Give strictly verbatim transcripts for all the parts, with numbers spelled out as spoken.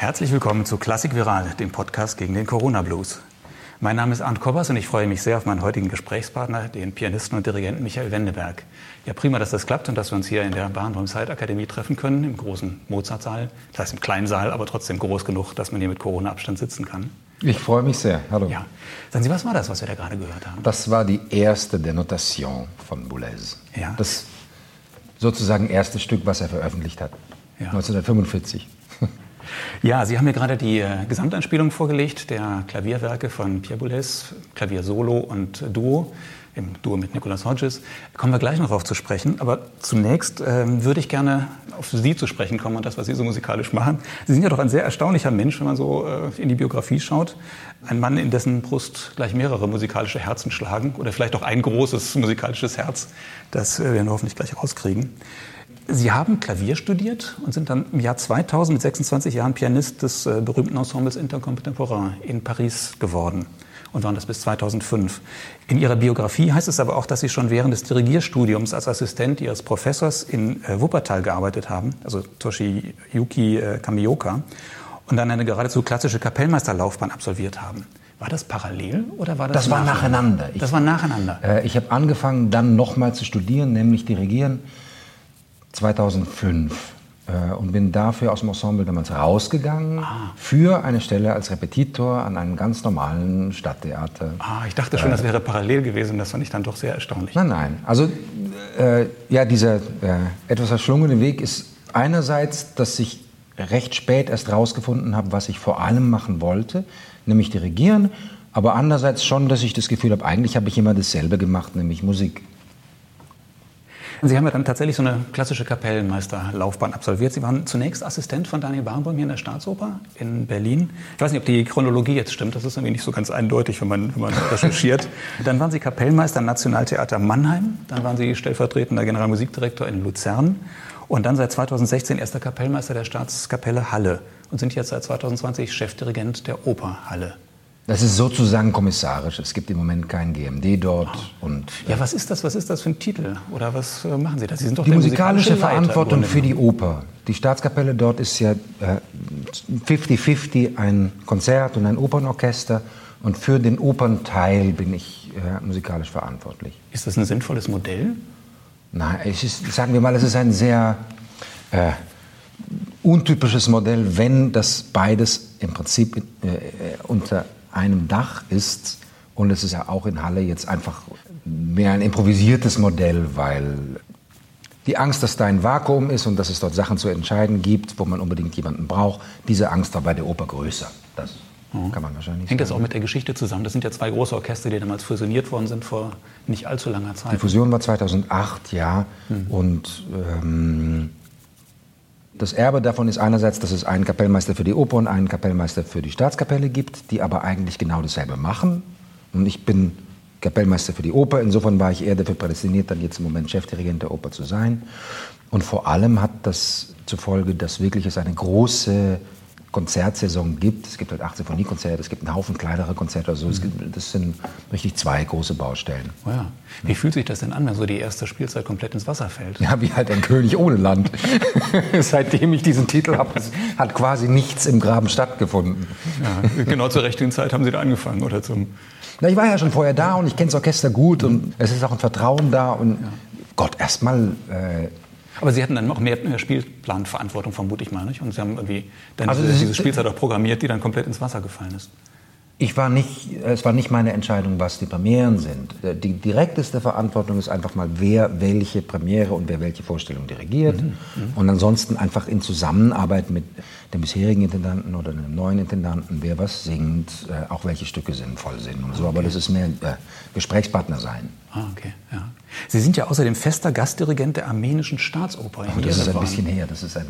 Herzlich willkommen zu Klassik Viral, dem Podcast gegen den Corona-Blues. Mein Name ist Arndt Koppers und ich freue mich sehr auf meinen heutigen Gesprächspartner, den Pianisten und Dirigenten Michael Wendeberg. Ja, prima, dass das klappt und dass wir uns hier in der Barenboim-Said Akademie treffen können, im großen Mozartsaal. Das heißt im kleinen Saal, aber trotzdem groß genug, dass man hier mit Corona-Abstand sitzen kann. Ich freue mich sehr. Hallo. Ja. Sagen Sie, was war das, was wir da gerade gehört haben? Das war die erste Notation von Boulez. Ja. Das sozusagen erste Stück, was er veröffentlicht hat, ja. neunzehnhundertfünfundvierzig. Ja, Sie haben mir gerade die äh, Gesamteinspielung vorgelegt, der Klavierwerke von Pierre Boulez, Klavier-Solo und äh, Duo, im Duo mit Nicolas Hodges. Kommen wir gleich noch darauf zu sprechen, aber zunächst ähm, würde ich gerne auf Sie zu sprechen kommen und das, was Sie so musikalisch machen. Sie sind ja doch ein sehr erstaunlicher Mensch, wenn man so äh, in die Biografie schaut. Ein Mann, in dessen Brust gleich mehrere musikalische Herzen schlagen oder vielleicht auch ein großes musikalisches Herz, das äh, werden wir hoffentlich gleich rauskriegen. Sie haben Klavier studiert und sind dann im Jahr zweitausend mit sechsundzwanzig Jahren Pianist des äh, berühmten Ensembles Intercontemporain in Paris geworden und waren das bis zweitausendfünf. In Ihrer Biografie heißt es aber auch, dass Sie schon während des Dirigierstudiums als Assistent Ihres Professors in äh, Wuppertal gearbeitet haben, also Toshiyuki äh, Kamioka, und dann eine geradezu klassische Kapellmeisterlaufbahn absolviert haben. War das parallel oder war das? Das war nacheinander. Ich, das war nacheinander. Äh, ich habe angefangen, dann nochmal zu studieren, nämlich Dirigieren. zweitausendfünf äh, und bin dafür aus dem Ensemble damals rausgegangen ah. für eine Stelle als Repetitor an einem ganz normalen Stadttheater. Ah, ich dachte schon, äh, das wäre parallel gewesen. Das fand ich dann doch sehr erstaunlich. Nein, nein. Also äh, ja, dieser äh, etwas verschlungene Weg ist einerseits, dass ich recht spät erst rausgefunden habe, was ich vor allem machen wollte, nämlich dirigieren. Aber andererseits schon, dass ich das Gefühl habe, eigentlich habe ich immer dasselbe gemacht, nämlich Musik. Sie haben ja dann tatsächlich so eine klassische Kapellmeisterlaufbahn absolviert. Sie waren zunächst Assistent von Daniel Barenboim hier in der Staatsoper in Berlin. Ich weiß nicht, ob die Chronologie jetzt stimmt. Das ist irgendwie nicht so ganz eindeutig, wenn man, wenn man recherchiert. Dann waren Sie Kapellmeister am Nationaltheater Mannheim. Dann waren Sie stellvertretender Generalmusikdirektor in Luzern. Und dann seit zweitausendsechzehn erster Kapellmeister der Staatskapelle Halle. Und sind jetzt seit zweitausendzwanzig Chefdirigent der Oper Halle. Das ist sozusagen kommissarisch. Es gibt im Moment keinen G M D dort. Oh. Und, äh, ja, was ist das? Was ist das für ein Titel? Oder was äh, machen Sie da? Sie sind doch die der musikalische, musikalische Verantwortung für die Oper. Die Staatskapelle dort ist ja äh, fünfzig fünfzig ein Konzert- und ein Opernorchester. Und für den Opernteil bin ich äh, musikalisch verantwortlich. Ist das ein sinnvolles Modell? Nein, es ist, sagen wir mal, es ist ein sehr äh, untypisches Modell, wenn das beides im Prinzip äh, unter einem Dach ist, und es ist ja auch in Halle jetzt einfach mehr ein improvisiertes Modell, weil die Angst, dass da ein Vakuum ist und dass es dort Sachen zu entscheiden gibt, wo man unbedingt jemanden braucht, diese Angst war bei der Oper größer. Das mhm. kann man wahrscheinlich Hängt sagen. Das auch mit der Geschichte zusammen? Das sind ja zwei große Orchester, die damals fusioniert worden sind vor nicht allzu langer Zeit. Die Fusion war zweitausendacht, ja, mhm. und ähm, das Erbe davon ist einerseits, dass es einen Kapellmeister für die Oper und einen Kapellmeister für die Staatskapelle gibt, die aber eigentlich genau dasselbe machen. Und ich bin Kapellmeister für die Oper, insofern war ich eher dafür prädestiniert, dann jetzt im Moment Chefdirigent der Oper zu sein. Und vor allem hat das zur Folge, dass wirklich es eine große Konzertsaison gibt. Es gibt halt acht Sinfoniekonzerte, es gibt einen Haufen kleinere Konzerte. Also es gibt, das sind richtig zwei große Baustellen. Oh ja. Wie ja. fühlt sich das denn an, wenn so die erste Spielzeit komplett ins Wasser fällt? Ja, wie halt ein König ohne Land. Seitdem ich diesen Titel habe, hat quasi nichts im Graben stattgefunden. Ja, genau zur rechten Zeit haben Sie da angefangen, oder? Zum Na, ich war ja schon vorher da und ich kenne das Orchester gut, mhm. und es ist auch ein Vertrauen da. Und ja. Gott, erstmal. Äh, Aber Sie hatten dann auch mehr Spielplanverantwortung, vermute ich mal, nicht? Und Sie haben irgendwie dann also diese, diese Spielzeit auch programmiert, die dann komplett ins Wasser gefallen ist. Ich war nicht, es war nicht meine Entscheidung, was die Premieren sind. Die direkteste Verantwortung ist einfach mal, wer welche Premiere und wer welche Vorstellung dirigiert. Mhm. Mhm. Und ansonsten einfach in Zusammenarbeit mit dem bisherigen Intendanten oder dem neuen Intendanten, wer was singt, auch welche Stücke sinnvoll sind und so. Okay. Aber das ist mehr äh, Gesprächspartner sein. Ah, okay, ja. Sie sind ja außerdem fester Gastdirigent der armenischen Staatsoper. Oh, das ist ein bisschen her, das ist eine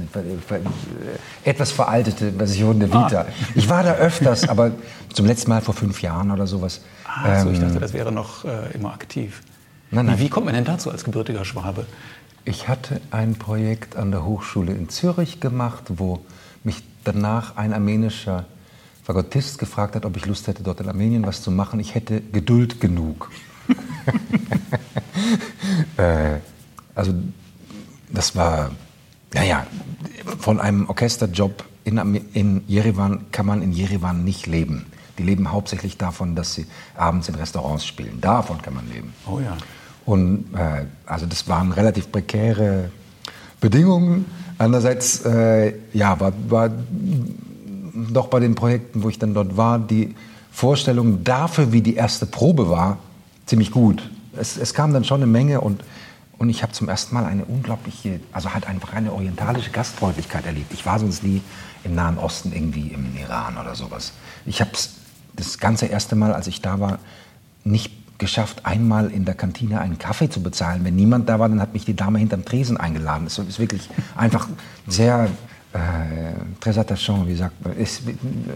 etwas veraltete Version der Vita. Ah. Ich war da öfters, aber zum letzten Mal vor fünf Jahren oder sowas. Ah, so, ähm, ich dachte, das wäre noch äh, immer aktiv. Nein, nein. Wie kommt man denn dazu als gebürtiger Schwabe? Ich hatte ein Projekt an der Hochschule in Zürich gemacht, wo mich danach ein armenischer Fagottist gefragt hat, ob ich Lust hätte, dort in Armenien was zu machen. Ich hätte Geduld genug. äh, also das war, naja, von einem Orchesterjob in, in Jerewan kann man in Jerewan nicht leben. Die leben hauptsächlich davon, dass sie abends in Restaurants spielen. Davon kann man leben. Oh ja. Und äh, also das waren relativ prekäre Bedingungen. Andererseits äh, ja, war, war doch bei den Projekten, wo ich dann dort war, die Vorstellung dafür, wie die erste Probe war, ziemlich gut. Es, es kam dann schon eine Menge und, und ich habe zum ersten Mal eine unglaubliche, also halt einfach eine orientalische Gastfreundlichkeit erlebt. Ich war sonst nie im Nahen Osten, irgendwie im Iran oder sowas. Ich habe das ganze erste Mal, als ich da war, nicht geschafft, einmal in der Kantine einen Kaffee zu bezahlen. Wenn niemand da war, dann hat mich die Dame hinterm Tresen eingeladen. Das ist wirklich einfach sehr... Äh, très attachant, wie sagt man. Ich,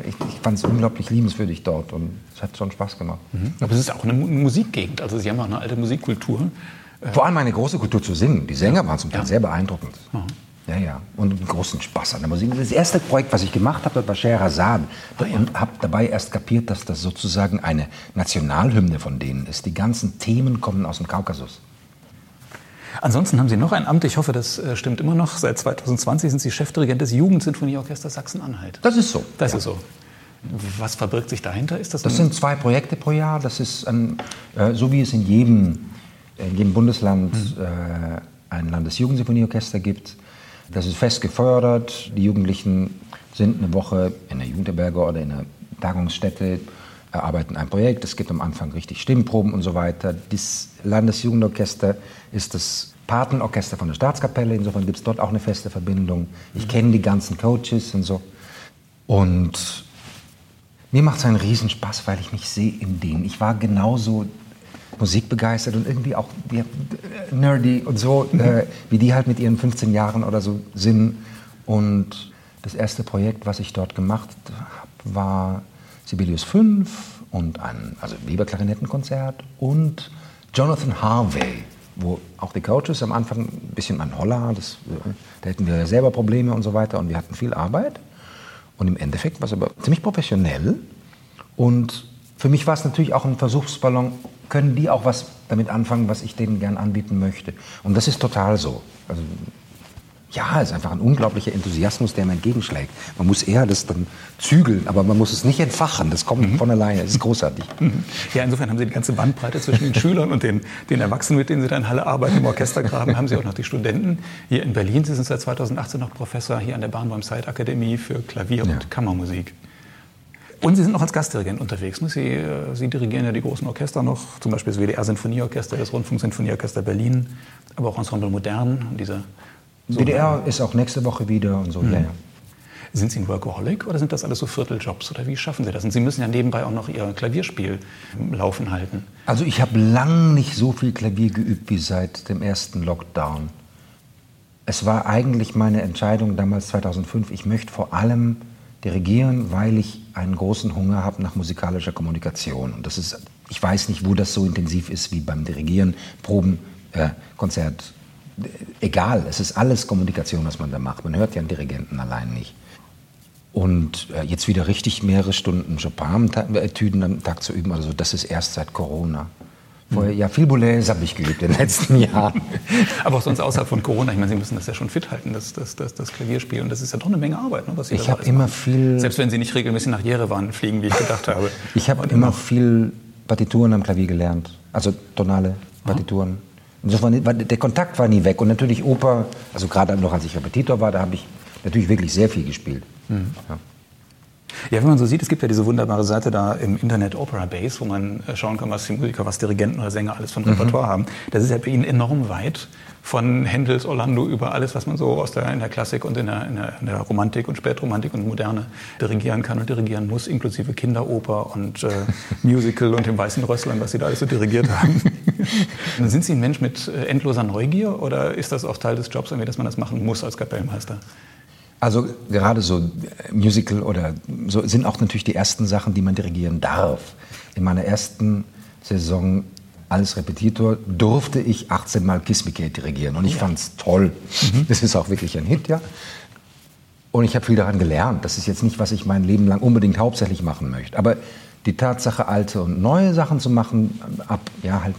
ich, ich fand es unglaublich liebenswürdig dort und es hat schon Spaß gemacht. Mhm. Aber es ist auch eine Musikgegend, also Sie haben auch eine alte Musikkultur. Vor allem eine große Kultur zu singen. Die Sänger waren zum Teil ja. sehr beeindruckend. Mhm. Ja, ja. Und einen großen Spaß an der Musik. Das erste Projekt, was ich gemacht habe, war Scheherazade. Ah, ja. Und habe dabei erst kapiert, dass das sozusagen eine Nationalhymne von denen ist. Die ganzen Themen kommen aus dem Kaukasus. Ansonsten haben Sie noch ein Amt, ich hoffe, das stimmt immer noch. Seit zwanzig zwanzig sind Sie Chefdirigent des Jugendsinfonieorchesters Sachsen-Anhalt. Das ist so. Das ja. ist so. Was verbirgt sich dahinter? Ist das das sind zwei Projekte pro Jahr. Das ist ein, äh, so wie es in jedem, in jedem Bundesland mhm. äh, ein Landesjugendsinfonieorchester gibt. Das ist fest gefördert. Die Jugendlichen sind eine Woche in der Jugendherberge oder in der Tagungsstätte, erarbeiten ein Projekt, es gibt am Anfang richtig Stimmproben und so weiter. Das Landesjugendorchester ist das Patenorchester von der Staatskapelle, insofern gibt es dort auch eine feste Verbindung. Ich kenne die ganzen Coaches und so. Und mir macht es einen Riesenspaß, weil ich mich sehe in denen. Ich war genauso musikbegeistert und irgendwie auch ja, nerdy und so, äh, wie die halt mit ihren fünfzehn Jahren oder so sind. Und das erste Projekt, was ich dort gemacht habe, war Sibelius fünf und ein also Weber-Klarinettenkonzert und Jonathan Harvey, wo auch die Coaches am Anfang ein bisschen an Holler, das, da hätten wir selber Probleme und so weiter und wir hatten viel Arbeit und im Endeffekt war es aber ziemlich professionell und für mich war es natürlich auch ein Versuchsballon, können die auch was damit anfangen, was ich denen gern anbieten möchte und das ist total so. Also, ja, es ist einfach ein unglaublicher Enthusiasmus, der mir entgegenschlägt. Man muss eher das dann zügeln, aber man muss es nicht entfachen. Das kommt mhm. von alleine. Das ist großartig. Mhm. Ja, insofern haben Sie die ganze Bandbreite zwischen den Schülern und den, den Erwachsenen, mit denen Sie da in Halle arbeiten, im Orchestergraben. Haben Sie auch noch die Studenten hier in Berlin. Sie sind seit zwanzig achtzehn noch Professor hier an der Barenboim-Said Akademie für Klavier- ja. und Kammermusik. Und Sie sind noch als Gastdirigent unterwegs. Ne? Sie, Sie dirigieren ja die großen Orchester noch, zum Beispiel das W D R-Sinfonieorchester, das Rundfunksinfonieorchester Berlin, aber auch Ensemble Modern und diese... So W D R ist auch nächste Woche wieder und so. Mhm. Ja, ja. Sind Sie ein Workaholic oder sind das alles so Vierteljobs? Oder wie schaffen Sie das? Und Sie müssen ja nebenbei auch noch Ihr Klavierspiel laufen halten. Also ich habe lang nicht so viel Klavier geübt wie seit dem ersten Lockdown. Es war eigentlich meine Entscheidung damals zweitausendfünf, ich möchte vor allem dirigieren, weil ich einen großen Hunger habe nach musikalischer Kommunikation. Und das ist, ich weiß nicht, wo das so intensiv ist wie beim Dirigieren, Proben, äh, Konzert. Egal, es ist alles Kommunikation, was man da macht. Man hört ja einen Dirigenten allein nicht. Und äh, jetzt wieder richtig mehrere Stunden Chopin-Etüden am Tag zu üben, also das ist erst seit Corona. Vorher, mhm. ja, viel Boulez habe ich geübt in den letzten Jahren. Aber auch sonst außerhalb von Corona, ich meine, Sie müssen das ja schon fit halten, das, das, das, das Klavierspiel. Und das ist ja doch eine Menge Arbeit, ne, was Sie ich da habe immer machen. Viel... Selbst wenn Sie nicht regelmäßig nach Jerewan fliegen, wie ich gedacht habe. Ich habe immer viel Partituren am Klavier gelernt, also tonale Partituren. Aha. Insofern, der Kontakt war nie weg. Und natürlich Oper, also gerade noch als ich Repetitor war, da habe ich natürlich wirklich sehr viel gespielt. Mhm. Ja. Ja, wenn man so sieht, es gibt ja diese wunderbare Seite da im Internet Opera Base, wo man schauen kann, was die Musiker, was Dirigenten oder Sänger alles von Repertoire mhm. haben. Das ist ja bei Ihnen enorm weit. Von Händels, Orlando über alles, was man so aus der, in der Klassik und in der, in, der, in der Romantik und Spätromantik und Moderne dirigieren kann und dirigieren muss, inklusive Kinderoper und äh, Musical und dem Weißen Rösslein, was Sie da alles so dirigiert haben. Sind Sie ein Mensch mit endloser Neugier oder ist das auch Teil des Jobs, dass man das machen muss als Kapellmeister? Also gerade so Musical oder so sind auch natürlich die ersten Sachen, die man dirigieren darf. In meiner ersten Saison als Repetitor durfte ich achtzehn Mal Kiss Me Kate dirigieren und ich ja. fand's toll. Mhm. Das ist auch wirklich ein Hit, ja. Und ich habe viel daran gelernt. Das ist jetzt nicht, was ich mein Leben lang unbedingt hauptsächlich machen möchte. Aber die Tatsache, alte und neue Sachen zu machen, ab ja halt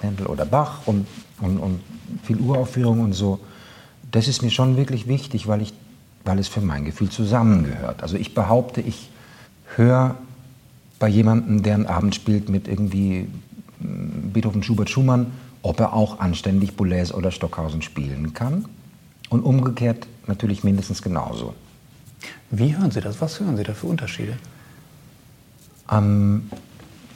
Händel oder Bach und, und, und viel Uraufführung und so, das ist mir schon wirklich wichtig, weil ich weil es für mein Gefühl zusammengehört. Also ich behaupte, ich höre bei jemandem, der einen Abend spielt mit irgendwie Beethoven, Schubert, Schumann, ob er auch anständig Boulez oder Stockhausen spielen kann. Und umgekehrt natürlich mindestens genauso. Wie hören Sie das? Was hören Sie da für Unterschiede? Am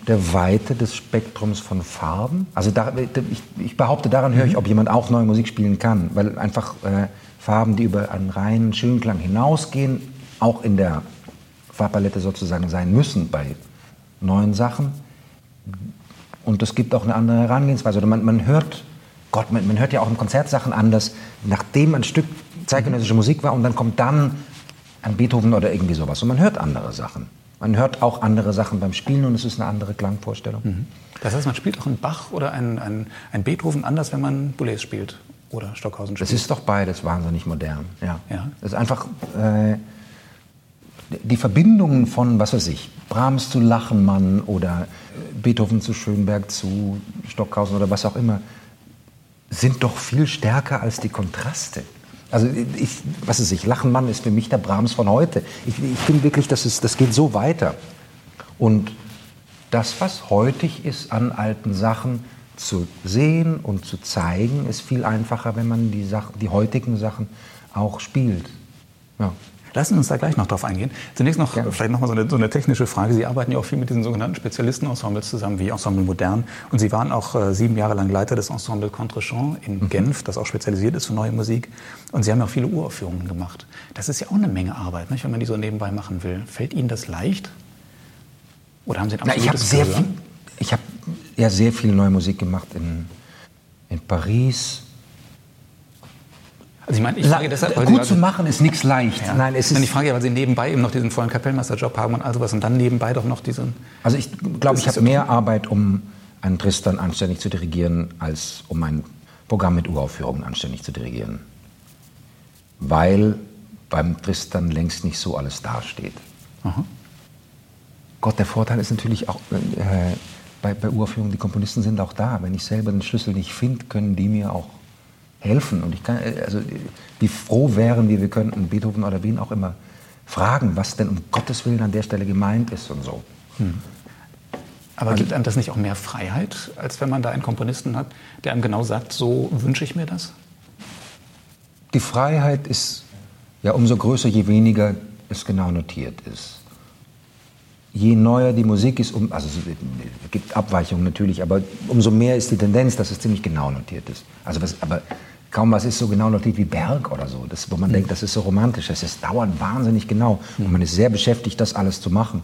der Weite des Spektrums von Farben. Also da, ich, ich behaupte, daran höre ich, ob jemand auch neue Musik spielen kann. Weil einfach äh, Farben, die über einen reinen Schönklang hinausgehen, auch in der Farbpalette sozusagen sein müssen bei neuen Sachen. Und das gibt auch eine andere Herangehensweise. Oder man, man hört, Gott, man, man hört ja auch im Konzert Sachen anders, nachdem ein Stück zeitgenössische Musik war und dann kommt dann ein Beethoven oder irgendwie sowas. Und man hört andere Sachen. Man hört auch andere Sachen beim Spielen und es ist eine andere Klangvorstellung. Mhm. Das heißt, man spielt auch einen Bach oder einen, einen, einen Beethoven anders, wenn man Boulez spielt oder Stockhausen spielt. Das ist doch beides wahnsinnig modern. Ja. Ja. Das ist einfach äh, die Verbindungen von, was weiß ich, Brahms zu Lachenmann oder Beethoven zu Schönberg zu Stockhausen oder was auch immer, sind doch viel stärker als die Kontraste. Also, ich, was ist ich? Lachenmann ist für mich der Brahms von heute. Ich, ich finde wirklich, das, ist, das geht so weiter. Und das, was heutig ist an alten Sachen zu sehen und zu zeigen, ist viel einfacher, wenn man die, Sachen, die heutigen Sachen auch spielt. Ja. Lassen Sie uns da gleich noch drauf eingehen. Zunächst noch ja. vielleicht noch mal so eine, so eine technische Frage. Sie arbeiten ja auch viel mit diesen sogenannten Spezialistenensembles zusammen, wie Ensemble Modern. Und Sie waren auch äh, sieben Jahre lang Leiter des Ensemble Contrechamps in mhm. Genf, das auch spezialisiert ist für neue Musik. Und Sie haben ja auch viele Uraufführungen gemacht. Das ist ja auch eine Menge Arbeit, nicht, wenn man die so nebenbei machen will. Fällt Ihnen das leicht? Oder haben Sie ein absolutes Gehör? Ich habe ja sehr viel neue Musik gemacht in, in Paris. Also ich meine, ich frage deshalb, weil gut Sie, zu machen ist nichts leicht. Ja. Nein, es ist. Nein, ich frage ja, weil Sie nebenbei eben noch diesen vollen Kapellmeisterjob haben und all sowas und dann nebenbei doch noch diesen. Also ich glaube, ich habe mehr Arbeit, um einen Tristan anständig zu dirigieren, als um ein Programm mit Uraufführungen anständig zu dirigieren, weil beim Tristan längst nicht so alles dasteht. Aha. Gott, der Vorteil ist natürlich auch äh, bei, bei Uraufführungen, die Komponisten sind auch da. Wenn ich selber den Schlüssel nicht finde, können die mir auch helfen. Und ich kann, also, wie froh wären wir, wir könnten Beethoven oder wen auch immer fragen, was denn um Gottes Willen an der Stelle gemeint ist und so. Hm. Aber also, gibt einem das nicht auch mehr Freiheit, als wenn man da einen Komponisten hat, der einem genau sagt, so wünsche ich mir das? Die Freiheit ist ja umso größer, je weniger es genau notiert ist. Je neuer die Musik ist, um, also es gibt Abweichungen natürlich, aber umso mehr ist die Tendenz, dass es ziemlich genau notiert ist. Also was, aber kaum was ist so genau notiert wie Berg oder so, das, wo man mhm. denkt, das ist so romantisch, das ist dauernd wahnsinnig genau. Mhm. Und man ist sehr beschäftigt, das alles zu machen.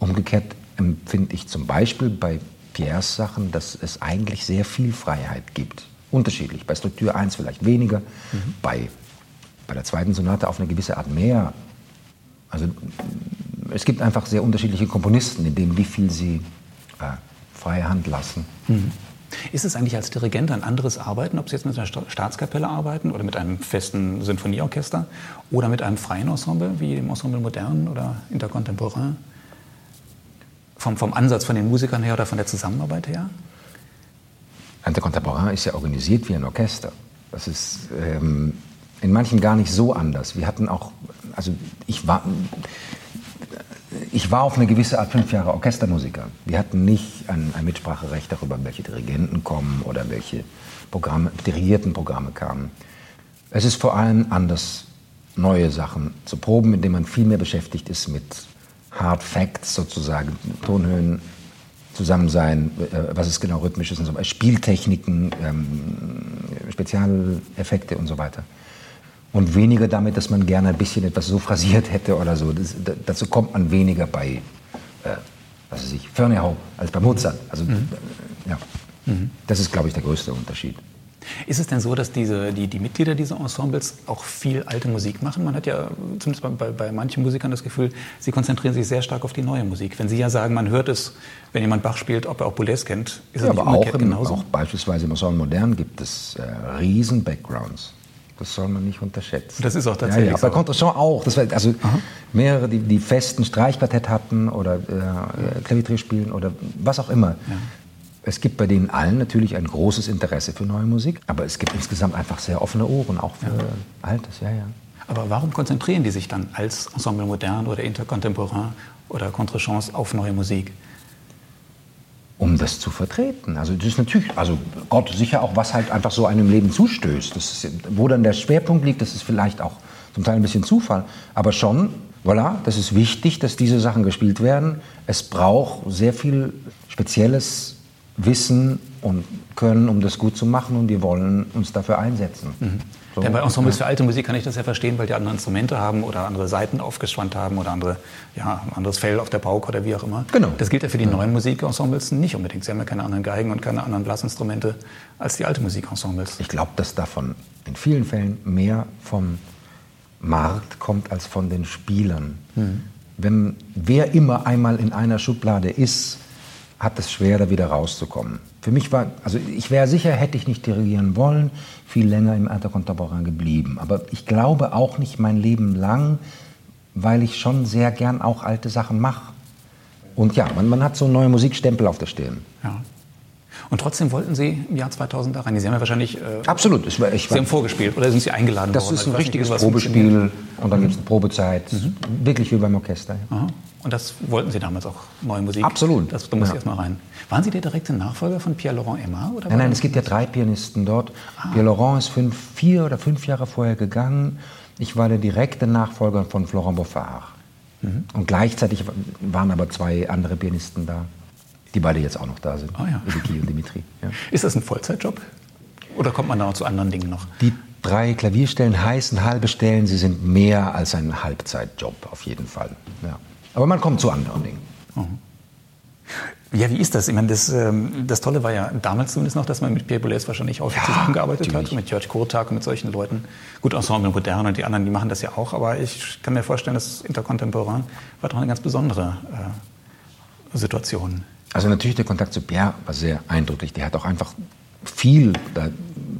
Umgekehrt empfinde ich zum Beispiel bei Pierres Sachen, dass es eigentlich sehr viel Freiheit gibt. Unterschiedlich, bei Struktur eins vielleicht weniger, mhm. bei, bei der zweiten Sonate auf eine gewisse Art mehr. Also es gibt einfach sehr unterschiedliche Komponisten, in dem wie viel sie äh, freie Hand lassen. Mhm. Ist es eigentlich als Dirigent ein anderes Arbeiten, ob Sie jetzt mit einer Staatskapelle arbeiten oder mit einem festen Sinfonieorchester oder mit einem freien Ensemble wie dem Ensemble Modern oder Intercontemporain? Vom, vom Ansatz von den Musikern her oder von der Zusammenarbeit her? Intercontemporain ist ja organisiert wie ein Orchester. Das ist ähm, in manchen gar nicht so anders. Wir hatten auch, also ich war... Ich war auf eine gewisse Art fünf Jahre Orchestermusiker. Wir hatten nicht ein, ein Mitspracherecht darüber, welche Dirigenten kommen oder welche Programme, dirigierten Programme kamen. Es ist vor allem anders, neue Sachen zu proben, indem man viel mehr beschäftigt ist mit Hard Facts sozusagen, Tonhöhen, Zusammensein, äh, was ist genau rhythmisch ist und so weiter, Spieltechniken, ähm, Spezialeffekte und so weiter. Und weniger damit, dass man gerne ein bisschen etwas so phrasiert hätte oder so. Das, d- dazu kommt man weniger bei, äh, was weiß ich, Ferneyhough als bei Mozart. Also, mhm. d- ja. Mhm. Das ist, glaube ich, der größte Unterschied. Ist es denn so, dass diese, die, die Mitglieder dieser Ensembles auch viel alte Musik machen? Man hat ja zumindest bei, bei, bei manchen Musikern das Gefühl, sie konzentrieren sich sehr stark auf die neue Musik. Wenn Sie ja sagen, man hört es, wenn jemand Bach spielt, ob er auch Boulez kennt, ist ja, es aber auch, im, genauso? Auch beispielsweise im Ensemble Modern gibt es äh, riesen Backgrounds. Das soll man nicht unterschätzen. Das ist auch tatsächlich ja, ja, so. Bei Contrechamps auch. Das war, also aha. mehrere, die, die festen Streichquartett hatten oder äh, Klavier spielen oder was auch immer. Ja. Es gibt bei denen allen natürlich ein großes Interesse für neue Musik, aber es gibt insgesamt einfach sehr offene Ohren, auch für ja. Altes. Ja, ja. Aber warum konzentrieren die sich dann als Ensemble Modern oder Intercontemporain oder Contrechamps auf neue Musik? Um das zu vertreten. Also das ist natürlich, also Gott, sicher auch, was halt einfach so einem Leben zustößt. Das ist, wo dann der Schwerpunkt liegt, das ist vielleicht auch zum Teil ein bisschen Zufall. Aber schon, voilà, das ist wichtig, dass diese Sachen gespielt werden. Es braucht sehr viel spezielles Wissen und Können, um das gut zu machen, und wir wollen uns dafür einsetzen. Mhm. So. Denn bei Ensembles für alte Musik kann ich das ja verstehen, weil die andere Instrumente haben oder andere Saiten aufgespannt haben oder andere, ja, anderes Fell auf der Pauke oder wie auch immer. Genau. Das gilt ja für die neuen Musikensembles nicht unbedingt. Sie haben ja keine anderen Geigen und keine anderen Blasinstrumente als die alten Musikensembles. Ich glaube, dass davon in vielen Fällen mehr vom Markt kommt als von den Spielern. Mhm. Wenn wer immer einmal in einer Schublade ist, hat es schwer, da wieder rauszukommen. Für mich war, also ich wäre sicher, hätte ich nicht dirigieren wollen, viel länger im Intercontemporain geblieben. Aber ich glaube auch nicht mein Leben lang, weil ich schon sehr gern auch alte Sachen mache. Und ja, man, man hat so neue Musikstempel auf der Stirn. Ja. Und trotzdem wollten Sie im Jahr zweitausend da rein. Sie haben ja wahrscheinlich... Äh, Absolut. Ich war, ich war, Sie haben vorgespielt oder sind Sie eingeladen das worden? Das ist ein ich richtiges nicht, Probespiel und dann mhm. gibt es eine Probezeit. Mhm. Wirklich wie beim Orchester. Ja. Aha. Und das wollten Sie damals auch, neue Musik? Absolut. Das, da muss ja. ich erst mal rein. Waren Sie der direkte Nachfolger von Pierre-Laurent Aimard? Oder nein, nein, es gibt ja drei Pianisten dort. Ah. Pierre-Laurent ist fünf, vier oder fünf Jahre vorher gegangen. Ich war der direkte Nachfolger von Florent Boffard. Mhm. Und gleichzeitig waren aber zwei andere Pianisten da, die beide jetzt auch noch da sind, oh ja. Eviki und Dimitri. Ja. Ist das ein Vollzeitjob? Oder kommt man da noch zu anderen Dingen noch? Die drei Klavierstellen heißen halbe Stellen. Sie sind mehr als ein Halbzeitjob, auf jeden Fall. Ja. Aber man kommt zu anderen Dingen. Mhm. Ja, wie ist das? Ich meine, das, ähm, das Tolle war ja damals zumindest noch, dass man mit Pierre Boulez wahrscheinlich auch ja, zusammengearbeitet natürlich. hat, mit Jörg Kurtag und mit solchen Leuten. Gut, Ensemble Modern und die anderen, die machen das ja auch, aber ich kann mir vorstellen, das Intercontemporain war doch eine ganz besondere äh, Situation. Also natürlich der Kontakt zu Pierre war sehr eindrücklich. Der hat auch einfach viel da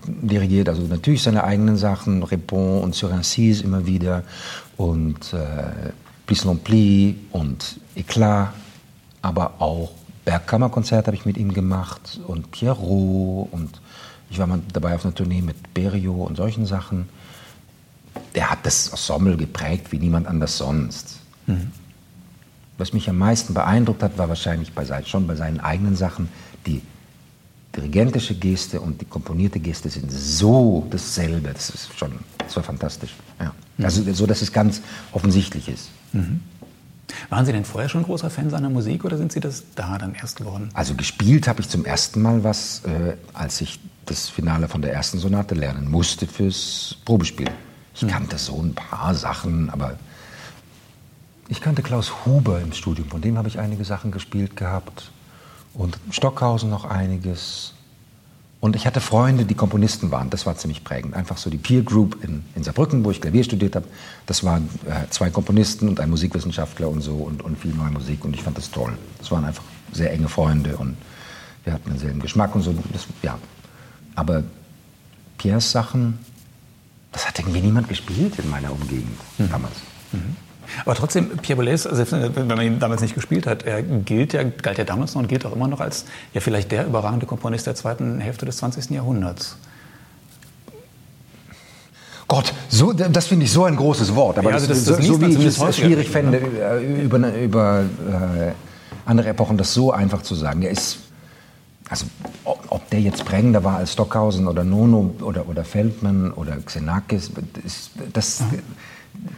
dirigiert, also natürlich seine eigenen Sachen, Repon und Sur Incise immer wieder und... Äh, Plis non plis und Eklat, aber auch Bergkammerkonzert habe ich mit ihm gemacht und Pierrot und ich war mal dabei auf einer Tournee mit Berio und solchen Sachen. Der hat das Ensemble geprägt wie niemand anders sonst. Mhm. Was mich am meisten beeindruckt hat, war wahrscheinlich bei, schon bei seinen eigenen Sachen, die dirigentische Geste und die komponierte Geste sind so dasselbe. Das ist schon, das war fantastisch. Ja. Also so, dass es ganz offensichtlich ist. Mhm. Waren Sie denn vorher schon großer Fan seiner Musik oder sind Sie das da dann erst geworden? Also gespielt habe ich zum ersten Mal was, äh, als ich das Finale von der ersten Sonate lernen musste fürs Probespiel. Ich mhm. kannte so ein paar Sachen, aber ich kannte Klaus Huber im Studium, von dem habe ich einige Sachen gespielt gehabt und Stockhausen noch einiges. Und ich hatte Freunde, die Komponisten waren. Das war ziemlich prägend. Einfach so die Peer Group in, in Saarbrücken, wo ich Klavier studiert habe. Das waren äh, zwei Komponisten und ein Musikwissenschaftler und so und, und viel neue Musik. Und ich fand das toll. Das waren einfach sehr enge Freunde und wir hatten denselben Geschmack und so. Das, ja. Aber Piers Sachen, das hat irgendwie niemand gespielt in meiner Umgegend mhm. damals. Mhm. Aber trotzdem, Pierre Boulez, selbst wenn man ihn damals nicht gespielt hat, er gilt ja, galt ja damals noch und gilt auch immer noch als ja vielleicht der überragende Komponist der zweiten Hälfte des zwanzigsten Jahrhunderts. Gott, so, das finde ich so ein großes Wort. Aber ja, also das, das, das so, so wie ich es schwierig fände, über, über, über äh, andere Epochen das so einfach zu sagen. Der ist, also ob der jetzt prägender war als Stockhausen oder Nono oder, oder Feldman oder Xenakis, ist, das... Ja.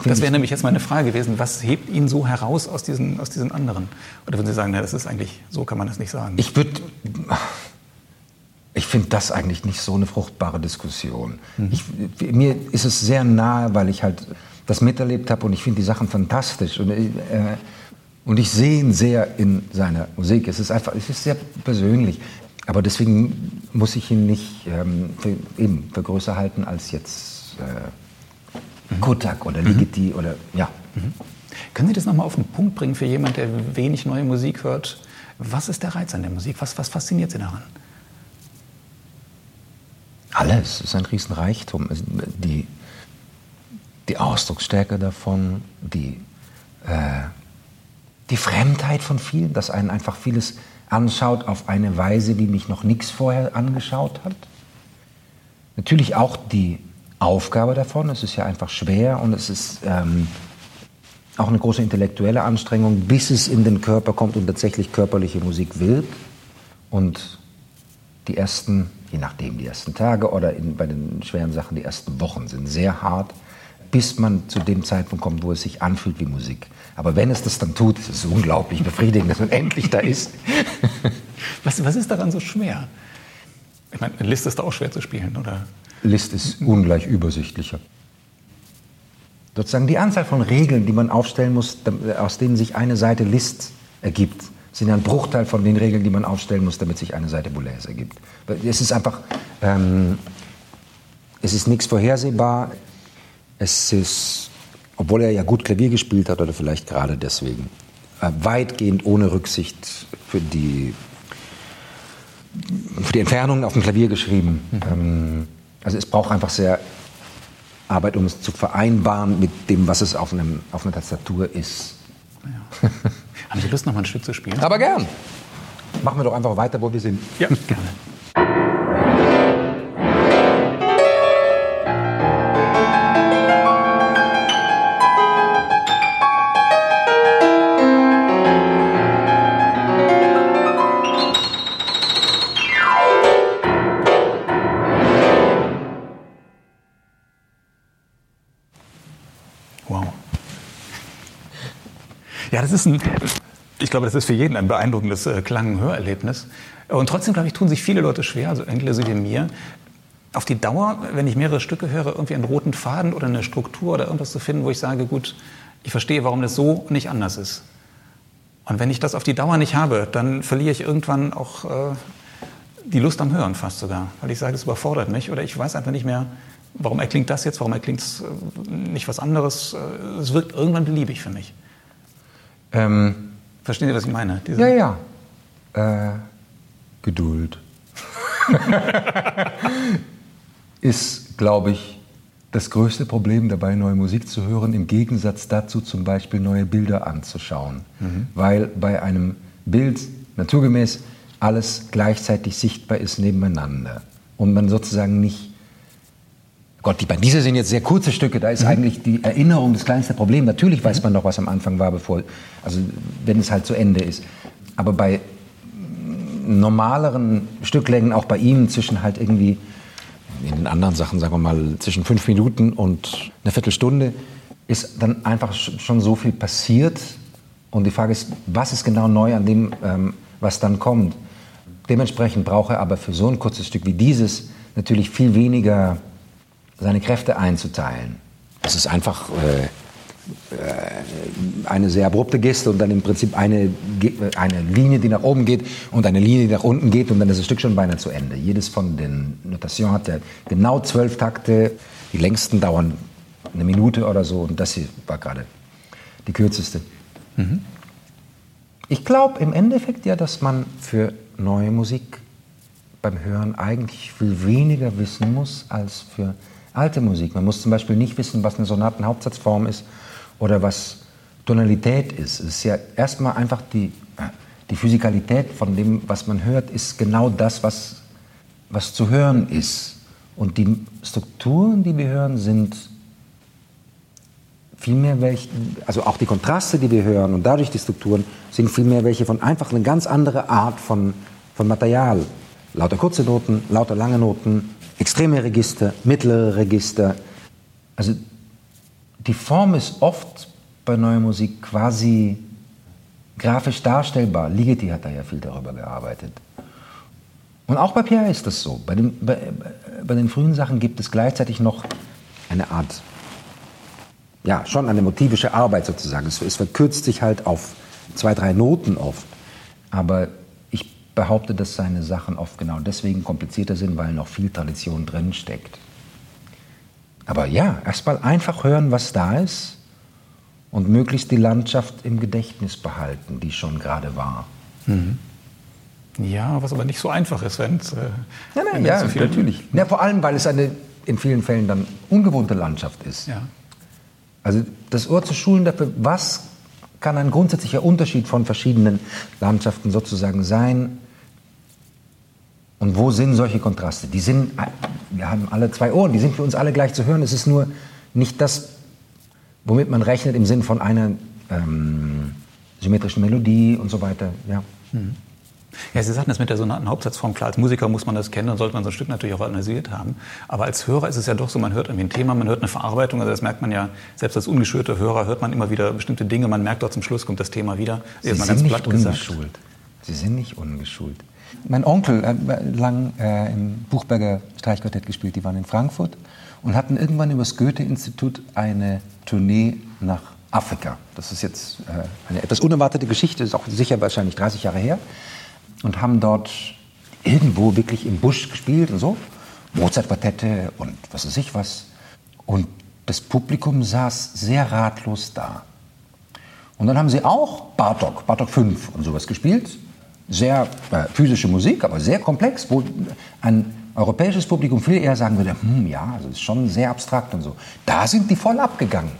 Das wäre nämlich jetzt meine Frage gewesen, was hebt ihn so heraus aus diesen, aus diesen anderen? Oder würden Sie sagen, na, das ist eigentlich, so kann man das nicht sagen? Ich würde, ich finde das eigentlich nicht so eine fruchtbare Diskussion. Mhm. Ich, mir ist es sehr nahe, weil ich halt das miterlebt habe und ich finde die Sachen fantastisch. Und, äh, und ich sehe ihn sehr in seiner Musik. Es ist einfach, es ist sehr persönlich. Aber deswegen muss ich ihn nicht ähm, für, eben für größer halten als jetzt... Äh, Mhm. Kotak oder Ligeti mhm. oder, ja. Mhm. Können Sie das nochmal auf den Punkt bringen für jemanden, der wenig neue Musik hört? Was ist der Reiz an der Musik? Was, was fasziniert Sie daran? Alles. Es ist ein Riesenreichtum. Die, die Ausdrucksstärke davon, die, äh, die Fremdheit von vielen, dass einen einfach vieles anschaut auf eine Weise, die mich noch nichts vorher angeschaut hat. Natürlich auch die Aufgabe davon. Es ist ja einfach schwer und es ist ähm, auch eine große intellektuelle Anstrengung, bis es in den Körper kommt und tatsächlich körperliche Musik wird. Und die ersten, je nachdem, die ersten Tage oder in, bei den schweren Sachen die ersten Wochen sind sehr hart, bis man zu dem Zeitpunkt kommt, wo es sich anfühlt wie Musik. Aber wenn es das dann tut, ist es unglaublich befriedigend, dass man endlich da ist. Was, was ist daran so schwer? Ich meine, Liszt ist da auch schwer zu spielen, oder? Liszt ist ungleich übersichtlicher. Sozusagen die Anzahl von Regeln, die man aufstellen muss, aus denen sich eine Seite Liszt ergibt, sind ein Bruchteil von den Regeln, die man aufstellen muss, damit sich eine Seite Boulez ergibt. Es ist einfach, ähm, es ist nichts vorhersehbar. Es ist, obwohl er ja gut Klavier gespielt hat, oder vielleicht gerade deswegen, weitgehend ohne Rücksicht für die, für die Entfernungen auf dem Klavier geschrieben. Mhm. Also es braucht einfach sehr Arbeit, um es zu vereinbaren mit dem, was es auf, einem, auf einer Tastatur ist. Ja. Haben Sie Lust, noch mal ein Stück zu spielen? Aber gern. Machen wir doch einfach weiter, wo wir sind. Ja, gerne. Ja, das ist ein, ich glaube, das ist für jeden ein beeindruckendes äh, Klang- und Hörerlebnis. Und trotzdem, glaube ich, tun sich viele Leute schwer, also inklusive mir, auf die Dauer, wenn ich mehrere Stücke höre, irgendwie einen roten Faden oder eine Struktur oder irgendwas zu finden, wo ich sage, gut, ich verstehe, warum das so und nicht anders ist. Und wenn ich das auf die Dauer nicht habe, dann verliere ich irgendwann auch äh, die Lust am Hören fast sogar, weil ich sage, das überfordert mich oder ich weiß einfach nicht mehr, warum erklingt das jetzt, warum erklingt es äh, nicht was anderes. Äh, es wirkt irgendwann beliebig für mich. Ähm, Verstehen Sie, was ich meine? Diese ja, ja. Äh, Geduld ist, glaube ich, das größte Problem dabei, neue Musik zu hören, im Gegensatz dazu zum Beispiel neue Bilder anzuschauen. Mhm. Weil bei einem Bild naturgemäß alles gleichzeitig sichtbar ist nebeneinander. Und man sozusagen nicht... Gott, die bei dieser sind jetzt sehr kurze Stücke, da ist eigentlich die Erinnerung das kleinste Problem. Natürlich weiß man noch, was am Anfang war, bevor, also wenn es halt zu Ende ist. Aber bei normaleren Stücklängen, auch bei ihm, zwischen halt irgendwie, in den anderen Sachen, sagen wir mal, zwischen fünf Minuten und einer Viertelstunde, ist dann einfach schon so viel passiert. Und die Frage ist, was ist genau neu an dem, was dann kommt? Dementsprechend braucht er aber für so ein kurzes Stück wie dieses natürlich viel weniger seine Kräfte einzuteilen. Das ist einfach äh, äh, eine sehr abrupte Geste und dann im Prinzip eine, eine Linie, die nach oben geht und eine Linie, die nach unten geht und dann ist das Stück schon beinahe zu Ende. Jedes von den Notationen hat ja genau zwölf Takte. Die längsten dauern eine Minute oder so und das hier war gerade die kürzeste. Mhm. Ich glaube im Endeffekt ja, dass man für neue Musik beim Hören eigentlich viel weniger wissen muss als für alte Musik. Man muss zum Beispiel nicht wissen, was eine Sonatenhauptsatzform ist oder was Tonalität ist. Es ist ja erstmal einfach die, die Physikalität von dem, was man hört, ist genau das, was, was zu hören ist. Und die Strukturen, die wir hören, sind vielmehr welche, also auch die Kontraste, die wir hören und dadurch die Strukturen, sind vielmehr welche von einfach eine ganz andere Art von, von Material. Lauter kurze Noten, lauter lange Noten, extreme Register, mittlere Register. Also die Form ist oft bei neuer Musik quasi grafisch darstellbar. Ligeti hat da ja viel darüber gearbeitet. Und auch bei Pierre ist das so. Bei den, bei, bei den frühen Sachen gibt es gleichzeitig noch eine Art, ja, schon eine motivische Arbeit sozusagen. Es, es verkürzt sich halt auf zwei, drei Noten oft. Aber behaupte, dass seine Sachen oft genau deswegen komplizierter sind, weil noch viel Tradition drin steckt. Aber ja, erstmal einfach hören, was da ist und möglichst die Landschaft im Gedächtnis behalten, die schon gerade war. Mhm. Ja, was aber nicht so einfach ist, wenn es äh, ja, nein, ja, so viel natürlich. Ja, vor allem, weil es eine in vielen Fällen dann ungewohnte Landschaft ist. Ja. Also das Ohr zu schulen dafür, was kann ein grundsätzlicher Unterschied von verschiedenen Landschaften sozusagen sein, Und wo sind solche Kontraste? Die sind, wir haben alle zwei Ohren, die sind für uns alle gleich zu hören. Es ist nur nicht das, womit man rechnet im Sinn von einer ähm, symmetrischen Melodie und so weiter. Ja. Hm. Ja, Sie sagten das mit der Sonaten-Hauptsatzform. Klar, als Musiker muss man das kennen, dann sollte man so ein Stück natürlich auch analysiert haben. Aber als Hörer ist es ja doch so, man hört irgendwie ein Thema, man hört eine Verarbeitung. Also das merkt man ja, selbst als ungeschürter Hörer hört man immer wieder bestimmte Dinge. Man merkt doch, zum Schluss kommt das Thema wieder. Sie sind ganz platt gesagt. Sie sind nicht ungeschult. Mein Onkel hat lang äh, im Buchberger Streichquartett gespielt. Die waren in Frankfurt und hatten irgendwann über das Goethe-Institut eine Tournee nach Afrika. Das ist jetzt äh, eine etwas unerwartete Geschichte, ist auch sicher wahrscheinlich dreißig Jahre her. Und haben dort irgendwo wirklich im Busch gespielt und so. Mozartquartette und was weiß ich was. Und das Publikum saß sehr ratlos da. Und dann haben sie auch Bartok, Bartok fünf und sowas gespielt. Sehr äh, physische Musik, aber sehr komplex, wo ein europäisches Publikum viel eher sagen würde, hm, ja, also ist schon sehr abstrakt und so. Da sind die voll abgegangen.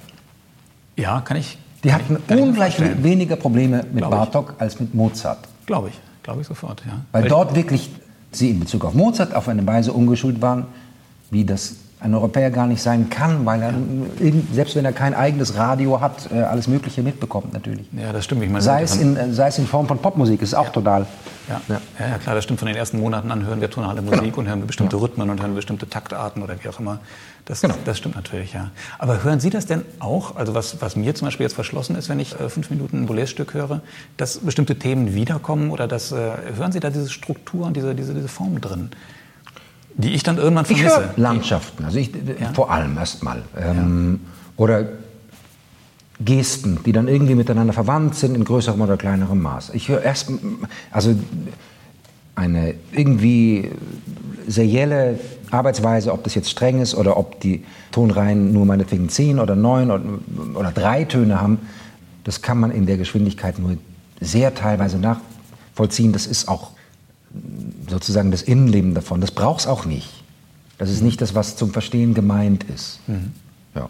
Ja, kann ich. Die kann hatten ich, ungleich ich weniger Probleme mit Glaube Bartok ich. als mit Mozart. Glaube ich. Glaube ich sofort, ja. Weil dort wirklich sie in Bezug auf Mozart auf eine Weise umgeschult waren, wie das ein Europäer gar nicht sein kann, weil er, ja. selbst wenn er kein eigenes Radio hat, alles Mögliche mitbekommt natürlich. Ja, das stimmt. Ich meine, sei, es in, sei es in Form von Popmusik, ist auch ja. total. Ja. Ja. Ja, ja, klar, das stimmt. Von den ersten Monaten an hören wir tonale Musik genau. und hören wir bestimmte ja. Rhythmen und hören bestimmte Taktarten oder wie auch immer. Das, genau. das stimmt natürlich, ja. Aber hören Sie das denn auch, also was, was mir zum Beispiel jetzt verschlossen ist, wenn ich äh, fünf Minuten ein Boulez-Stück höre, dass bestimmte Themen wiederkommen oder dass, äh, hören Sie da diese Struktur und diese, diese, diese Form drin? Die ich dann irgendwann vermisse. Ich höre Landschaften, also ich, ja. vor allem erstmal. Ähm, ja. Oder Gesten, die dann irgendwie miteinander verwandt sind, in größerem oder kleinerem Maß. Ich höre erst, also eine irgendwie serielle Arbeitsweise, ob das jetzt streng ist oder ob die Tonreihen nur meinetwegen zehn oder neun oder, oder drei Töne haben, das kann man in der Geschwindigkeit nur sehr teilweise nachvollziehen. Das ist auch sozusagen das Innenleben davon, das braucht es auch nicht. Das ist nicht das, was zum Verstehen gemeint ist. Mhm. Ja.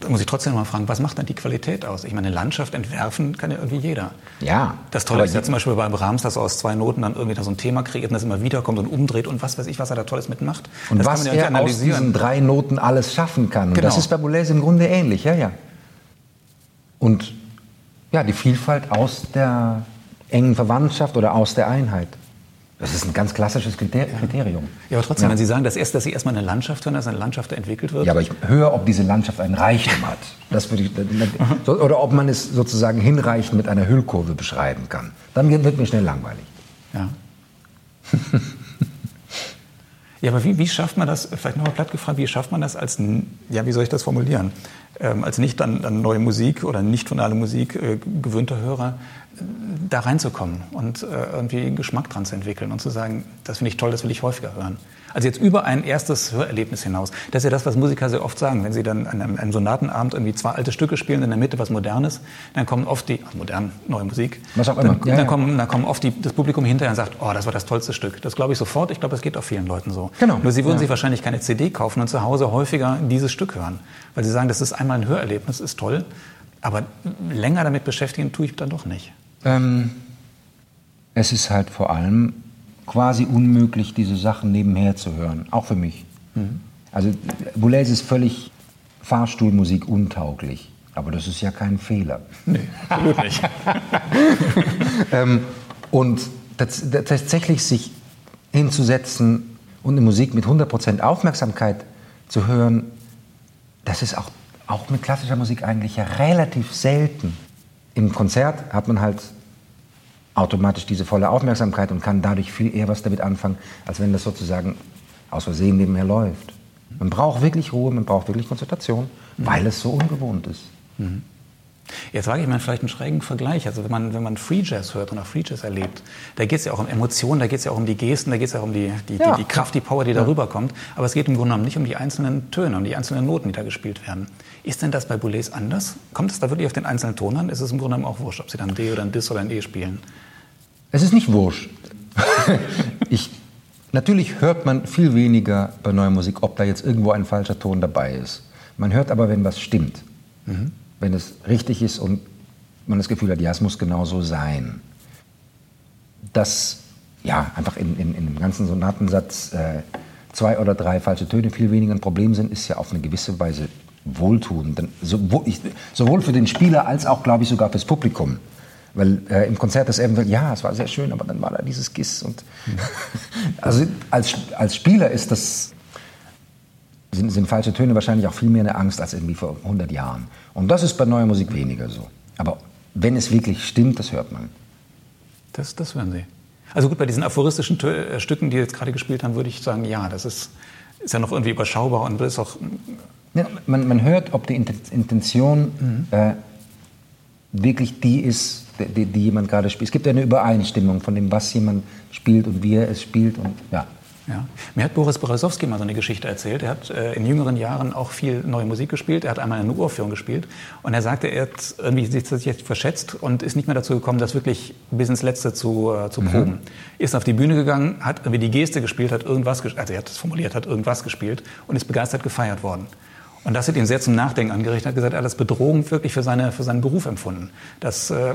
Da muss ich trotzdem mal fragen, was macht denn die Qualität aus? Ich meine, eine Landschaft entwerfen kann ja irgendwie jeder. Ja. Das Tolle ist ja zum Beispiel bei Brahms, dass er aus zwei Noten dann irgendwie da so ein Thema kreiert und das immer wiederkommt und umdreht und was weiß ich, was er da Tolles mitmacht. Und das was kann man ja er aus diesen drei Noten alles schaffen kann. Genau. Das ist bei Boulez im Grunde ähnlich, ja, ja. Und ja, die Vielfalt aus der engen Verwandtschaft oder aus der Einheit. Das ist ein ganz klassisches Kriterium. Ja, aber trotzdem, ja. wenn Sie sagen, dass, erst, dass Sie erstmal eine Landschaft hören, dass eine Landschaft entwickelt wird. Ja, aber ich höre, ob diese Landschaft einen Reichtum hat. Das würde ich, so, oder ob man es sozusagen hinreichend mit einer Hüllkurve beschreiben kann. Dann wird mir schnell langweilig. Ja. Ja, aber wie, wie schafft man das, vielleicht nochmal platt gefragt, wie schafft man das als, ja, wie soll ich das formulieren, ähm, als nicht an, an neue Musik oder nicht tonale Musik äh, gewöhnter Hörer, äh, da reinzukommen und äh, irgendwie Geschmack dran zu entwickeln und zu sagen, das finde ich toll, das will ich häufiger hören. Also jetzt über ein erstes Hörerlebnis hinaus. Das ist ja das, was Musiker sehr oft sagen, wenn sie dann an einem, einem Sonatenabend irgendwie zwei alte Stücke spielen, in der Mitte was Modernes, dann kommen oft die, also modern, neue Musik, was auch immer. Dann, ja, dann, ja. Kommen, dann kommen oft die, das Publikum hinterher und sagt, oh, das war das tollste Stück. Das glaube ich sofort, ich glaube, das geht auch vielen Leuten so. Genau. Nur sie würden ja. sich wahrscheinlich keine C D kaufen und zu Hause häufiger dieses Stück hören, weil sie sagen, das ist einmal ein Hörerlebnis, ist toll, aber länger damit beschäftigen tue ich dann doch nicht. Ähm, es ist halt vor allem quasi unmöglich, diese Sachen nebenher zu hören, auch für mich. Mhm. Also Boulez ist völlig Fahrstuhlmusik untauglich, aber das ist ja kein Fehler. Nee, absolut nicht. ähm, und tats- tatsächlich sich hinzusetzen und eine Musik mit hundert Prozent Aufmerksamkeit zu hören, das ist auch, auch mit klassischer Musik eigentlich ja relativ selten. Im Konzert hat man halt automatisch diese volle Aufmerksamkeit und kann dadurch viel eher was damit anfangen, als wenn das sozusagen aus Versehen nebenher läuft. Man braucht wirklich Ruhe, man braucht wirklich Konzentration, mhm. weil es so ungewohnt ist. Mhm. Jetzt wage ich mal vielleicht einen schrägen Vergleich. Also wenn man, wenn man Free Jazz hört und auch Free Jazz erlebt, da geht es ja auch um Emotionen, da geht es ja auch um die Gesten, da geht es ja auch um die, die, ja. die, die Kraft, die Power, die ja. darüber kommt. Aber es geht im Grunde genommen nicht um die einzelnen Töne, um die einzelnen Noten, die da gespielt werden. Ist denn das bei Boulez anders? Kommt es da wirklich auf den einzelnen Ton an? Ist es im Grunde genommen auch wurscht, ob Sie dann D oder ein Dis oder ein E spielen? Es ist nicht wurscht. ich, natürlich hört man viel weniger bei neuer Musik, ob da jetzt irgendwo ein falscher Ton dabei ist. Man hört aber, wenn was stimmt. Mhm. Wenn es richtig ist und man das Gefühl hat, ja, es muss genau so sein. Das ja, einfach in, in, in dem ganzen Sonatensatz äh, zwei oder drei falsche Töne viel weniger ein Problem sind, ist ja auf eine gewisse Weise wohltuend. Denn so, wo ich, sowohl für den Spieler als auch, glaube ich, sogar fürs Publikum. Weil äh, im Konzert das eben, ja, es war sehr schön, aber dann war da dieses Giss. Und also als, als Spieler ist das, sind, sind falsche Töne wahrscheinlich auch viel mehr eine Angst als irgendwie vor hundert Jahren. Und das ist bei neuer Musik weniger so. Aber wenn es wirklich stimmt, das hört man. Das, das hören Sie. Also gut, bei diesen aphoristischen Tö- Stücken, die wir jetzt gerade gespielt haben, würde ich sagen, ja, das ist, ist ja noch irgendwie überschaubar und das ist auch... Ja, man, man hört, ob die Intention mhm. äh, wirklich die ist, die, die jemand gerade spielt. Es gibt ja eine Übereinstimmung von dem, was jemand spielt und wie er es spielt und ja. Ja. Mir hat Boris Borissowski mal so eine Geschichte erzählt. Er hat äh, in jüngeren Jahren auch viel neue Musik gespielt. Er hat einmal eine Uraufführung gespielt. Und er sagte, er hat irgendwie sich das jetzt verschätzt und ist nicht mehr dazu gekommen, das wirklich bis ins Letzte zu, äh, zu proben. Mhm. Ist auf die Bühne gegangen, hat irgendwie die Geste gespielt, hat irgendwas gespielt. Also er hat es formuliert, hat irgendwas gespielt und ist begeistert gefeiert worden. Und das hat ihn sehr zum Nachdenken angeregt. Er hat gesagt, er hat das Bedrohung wirklich für, seine, für seinen Beruf empfunden. Dass, äh,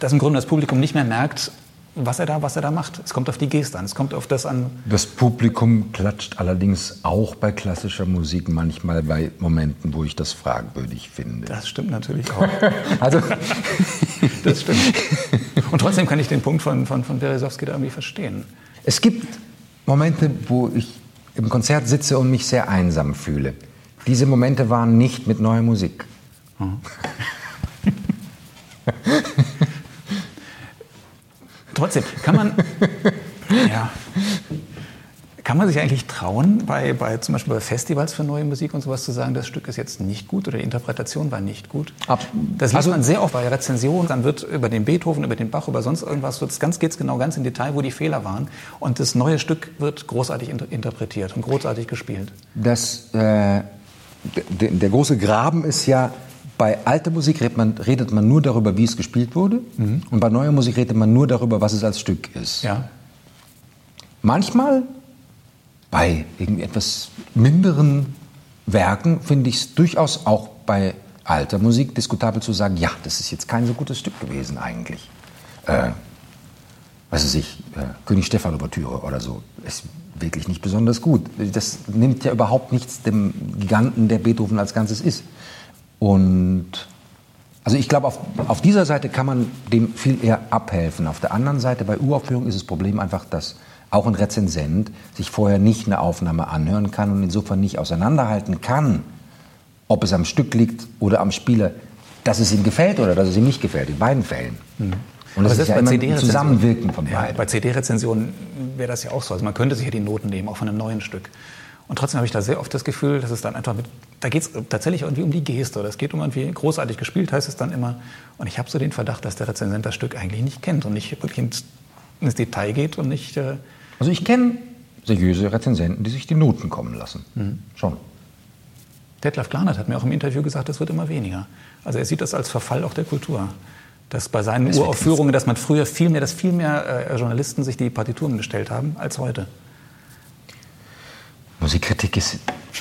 dass im Grunde das Publikum nicht mehr merkt, was er da, was er da macht. Es kommt auf die Geste an, es kommt auf das an. Das Publikum klatscht allerdings auch bei klassischer Musik manchmal bei Momenten, wo ich das fragwürdig finde. Das stimmt natürlich auch. Also, das stimmt. Und trotzdem kann ich den Punkt von, von, von Berezowski da irgendwie verstehen. Es gibt Momente, wo ich im Konzert sitze und mich sehr einsam fühle. Diese Momente waren nicht mit neuer Musik. Mhm. Trotzdem, kann man, ja, kann man sich eigentlich trauen, bei, bei, zum Beispiel bei Festivals für neue Musik und sowas zu sagen, das Stück ist jetzt nicht gut oder die Interpretation war nicht gut? Ab, das liest man sehr oft bei Rezensionen. Dann wird über den Beethoven, über den Bach, über sonst irgendwas, wird's ganz, geht's genau ganz in Detail, wo die Fehler waren. Und das neue Stück wird großartig inter- interpretiert und großartig gespielt. Das, äh, der, der große Graben ist ja... Bei alter Musik redet man, redet man nur darüber, wie es gespielt wurde. Mhm. Und bei neuer Musik redet man nur darüber, was es als Stück ist. Ja. Manchmal bei irgendwie etwas minderen Werken finde ich es durchaus auch bei alter Musik diskutabel zu sagen, ja, das ist jetzt kein so gutes Stück gewesen eigentlich. Äh, was weiß ich, äh, König Stephan Ouvertüre oder so. Ist wirklich nicht besonders gut. Das nimmt ja überhaupt nichts dem Giganten, der Beethoven als Ganzes ist. Und also ich glaube, auf, auf dieser Seite kann man dem viel eher abhelfen. Auf der anderen Seite, bei Uraufführungen ist das Problem einfach, dass auch ein Rezensent sich vorher nicht eine Aufnahme anhören kann und insofern nicht auseinanderhalten kann, ob es am Stück liegt oder am Spieler, dass es ihm gefällt oder dass es ihm nicht gefällt, in beiden Fällen. Mhm. Und das, das ist ja immer ein Zusammenwirken von beiden. Ja, bei C D-Rezensionen wäre das ja auch so. Also man könnte sich ja die Noten nehmen, auch von einem neuen Stück. Und trotzdem habe ich da sehr oft das Gefühl, dass es dann einfach mit, da geht es tatsächlich irgendwie um die Geste. Oder es geht um irgendwie großartig gespielt, heißt es dann immer. Und ich habe so den Verdacht, dass der Rezensent das Stück eigentlich nicht kennt und nicht wirklich ins, ins Detail geht und nicht. Äh also ich kenne seriöse Rezensenten, die sich die Noten kommen lassen. Mhm. Schon. Detlef Glanert hat mir auch im Interview gesagt, das wird immer weniger. Also er sieht das als Verfall auch der Kultur. Dass bei seinen das Uraufführungen, dass man früher viel mehr, dass viel mehr äh, Journalisten sich die Partituren bestellt haben als heute. Musikkritik ist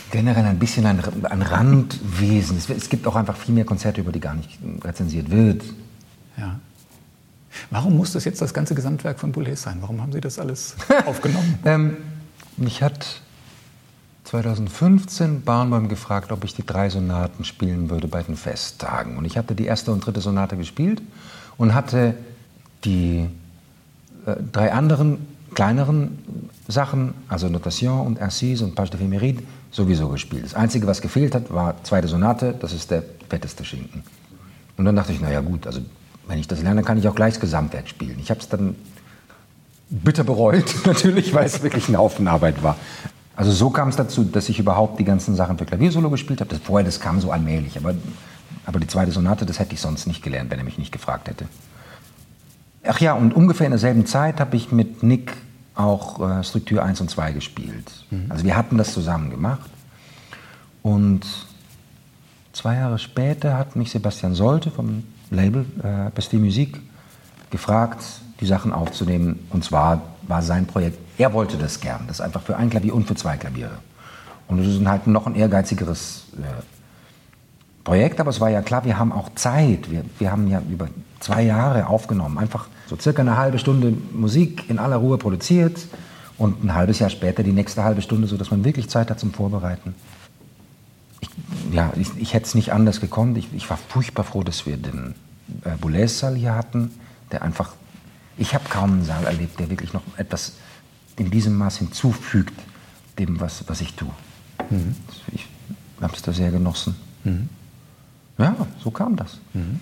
generell ein bisschen ein, ein Randwesen. Es, es gibt auch einfach viel mehr Konzerte, über die gar nicht rezensiert wird. Ja. Warum muss das jetzt das ganze Gesamtwerk von Boulez sein? Warum haben Sie das alles aufgenommen? ähm, mich hat zwanzig fünfzehn Barenboim gefragt, ob ich die drei Sonaten spielen würde bei den Festtagen. Und ich hatte die erste und dritte Sonate gespielt und hatte die äh, drei anderen kleineren Sachen, also Notation und Incise und Page d'Éphéméride, sowieso gespielt. Das Einzige, was gefehlt hat, war zweite Sonate, das ist der fetteste Schinken. Und dann dachte ich, naja gut, also wenn ich das lerne, kann ich auch gleich das Gesamtwerk spielen. Ich habe es dann bitter bereut, natürlich, weil es wirklich eine Aufenarbeit war. Also so kam es dazu, dass ich überhaupt die ganzen Sachen für Klaviersolo gespielt habe. Das, vorher, das kam so allmählich, aber, aber die zweite Sonate, das hätte ich sonst nicht gelernt, wenn er mich nicht gefragt hätte. Ach ja, und ungefähr in derselben Zeit habe ich mit Nick auch äh, Struktur eins und zwei gespielt. Mhm. Also wir hatten das zusammen gemacht. Und zwei Jahre später hat mich Sebastian Solte vom Label äh, Bastille Musique gefragt, die Sachen aufzunehmen. Und zwar war sein Projekt, er wollte das gern. Das einfach für ein Klavier und für zwei Klaviere. Und das ist halt noch ein ehrgeizigeres äh, Projekt, aber es war ja klar, wir haben auch Zeit. Wir, wir haben ja über zwei Jahre aufgenommen, einfach so circa eine halbe Stunde Musik in aller Ruhe produziert und ein halbes Jahr später die nächste halbe Stunde, sodass man wirklich Zeit hat zum Vorbereiten. Ich, ja, ich, ich hätte es nicht anders gekonnt. Ich, ich war furchtbar froh, dass wir den äh, Boulez-Saal hier hatten, der einfach, ich habe kaum einen Saal erlebt, der wirklich noch etwas in diesem Maß hinzufügt, dem, was, was ich tue. Mhm. Ich habe es da sehr genossen. Mhm. Ja, so kam das. Mhm.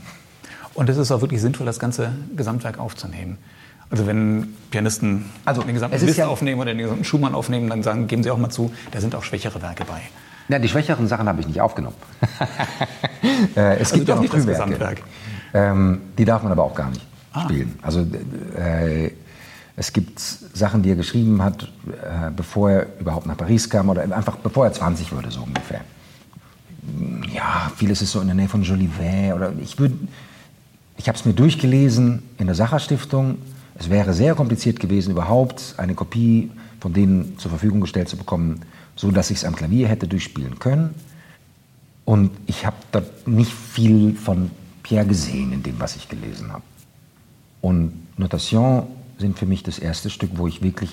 Und es ist auch wirklich sinnvoll, das ganze Gesamtwerk aufzunehmen. Also wenn Pianisten also, den gesamten Liszt ja aufnehmen oder den gesamten Schumann aufnehmen, dann sagen, geben sie auch mal zu, da sind auch schwächere Werke bei. Ja, die schwächeren Sachen habe ich nicht aufgenommen. äh, es also gibt ja noch nicht Frühwerke. Das Gesamtwerk. Ähm, die darf man aber auch gar nicht ah. spielen. Also äh, es gibt Sachen, die er geschrieben hat, äh, bevor er überhaupt nach Paris kam oder einfach bevor er zwanzig wurde, so ungefähr. Ja, vieles ist so in der Nähe von Jolivet oder ich würde, ich habe es mir durchgelesen in der Sacher-Stiftung. Es wäre sehr kompliziert gewesen, überhaupt eine Kopie von denen zur Verfügung gestellt zu bekommen, so dass ich es am Klavier hätte durchspielen können. Und ich habe dort nicht viel von Pierre gesehen in dem, was ich gelesen habe. Und Notation sind für mich das erste Stück, wo ich wirklich,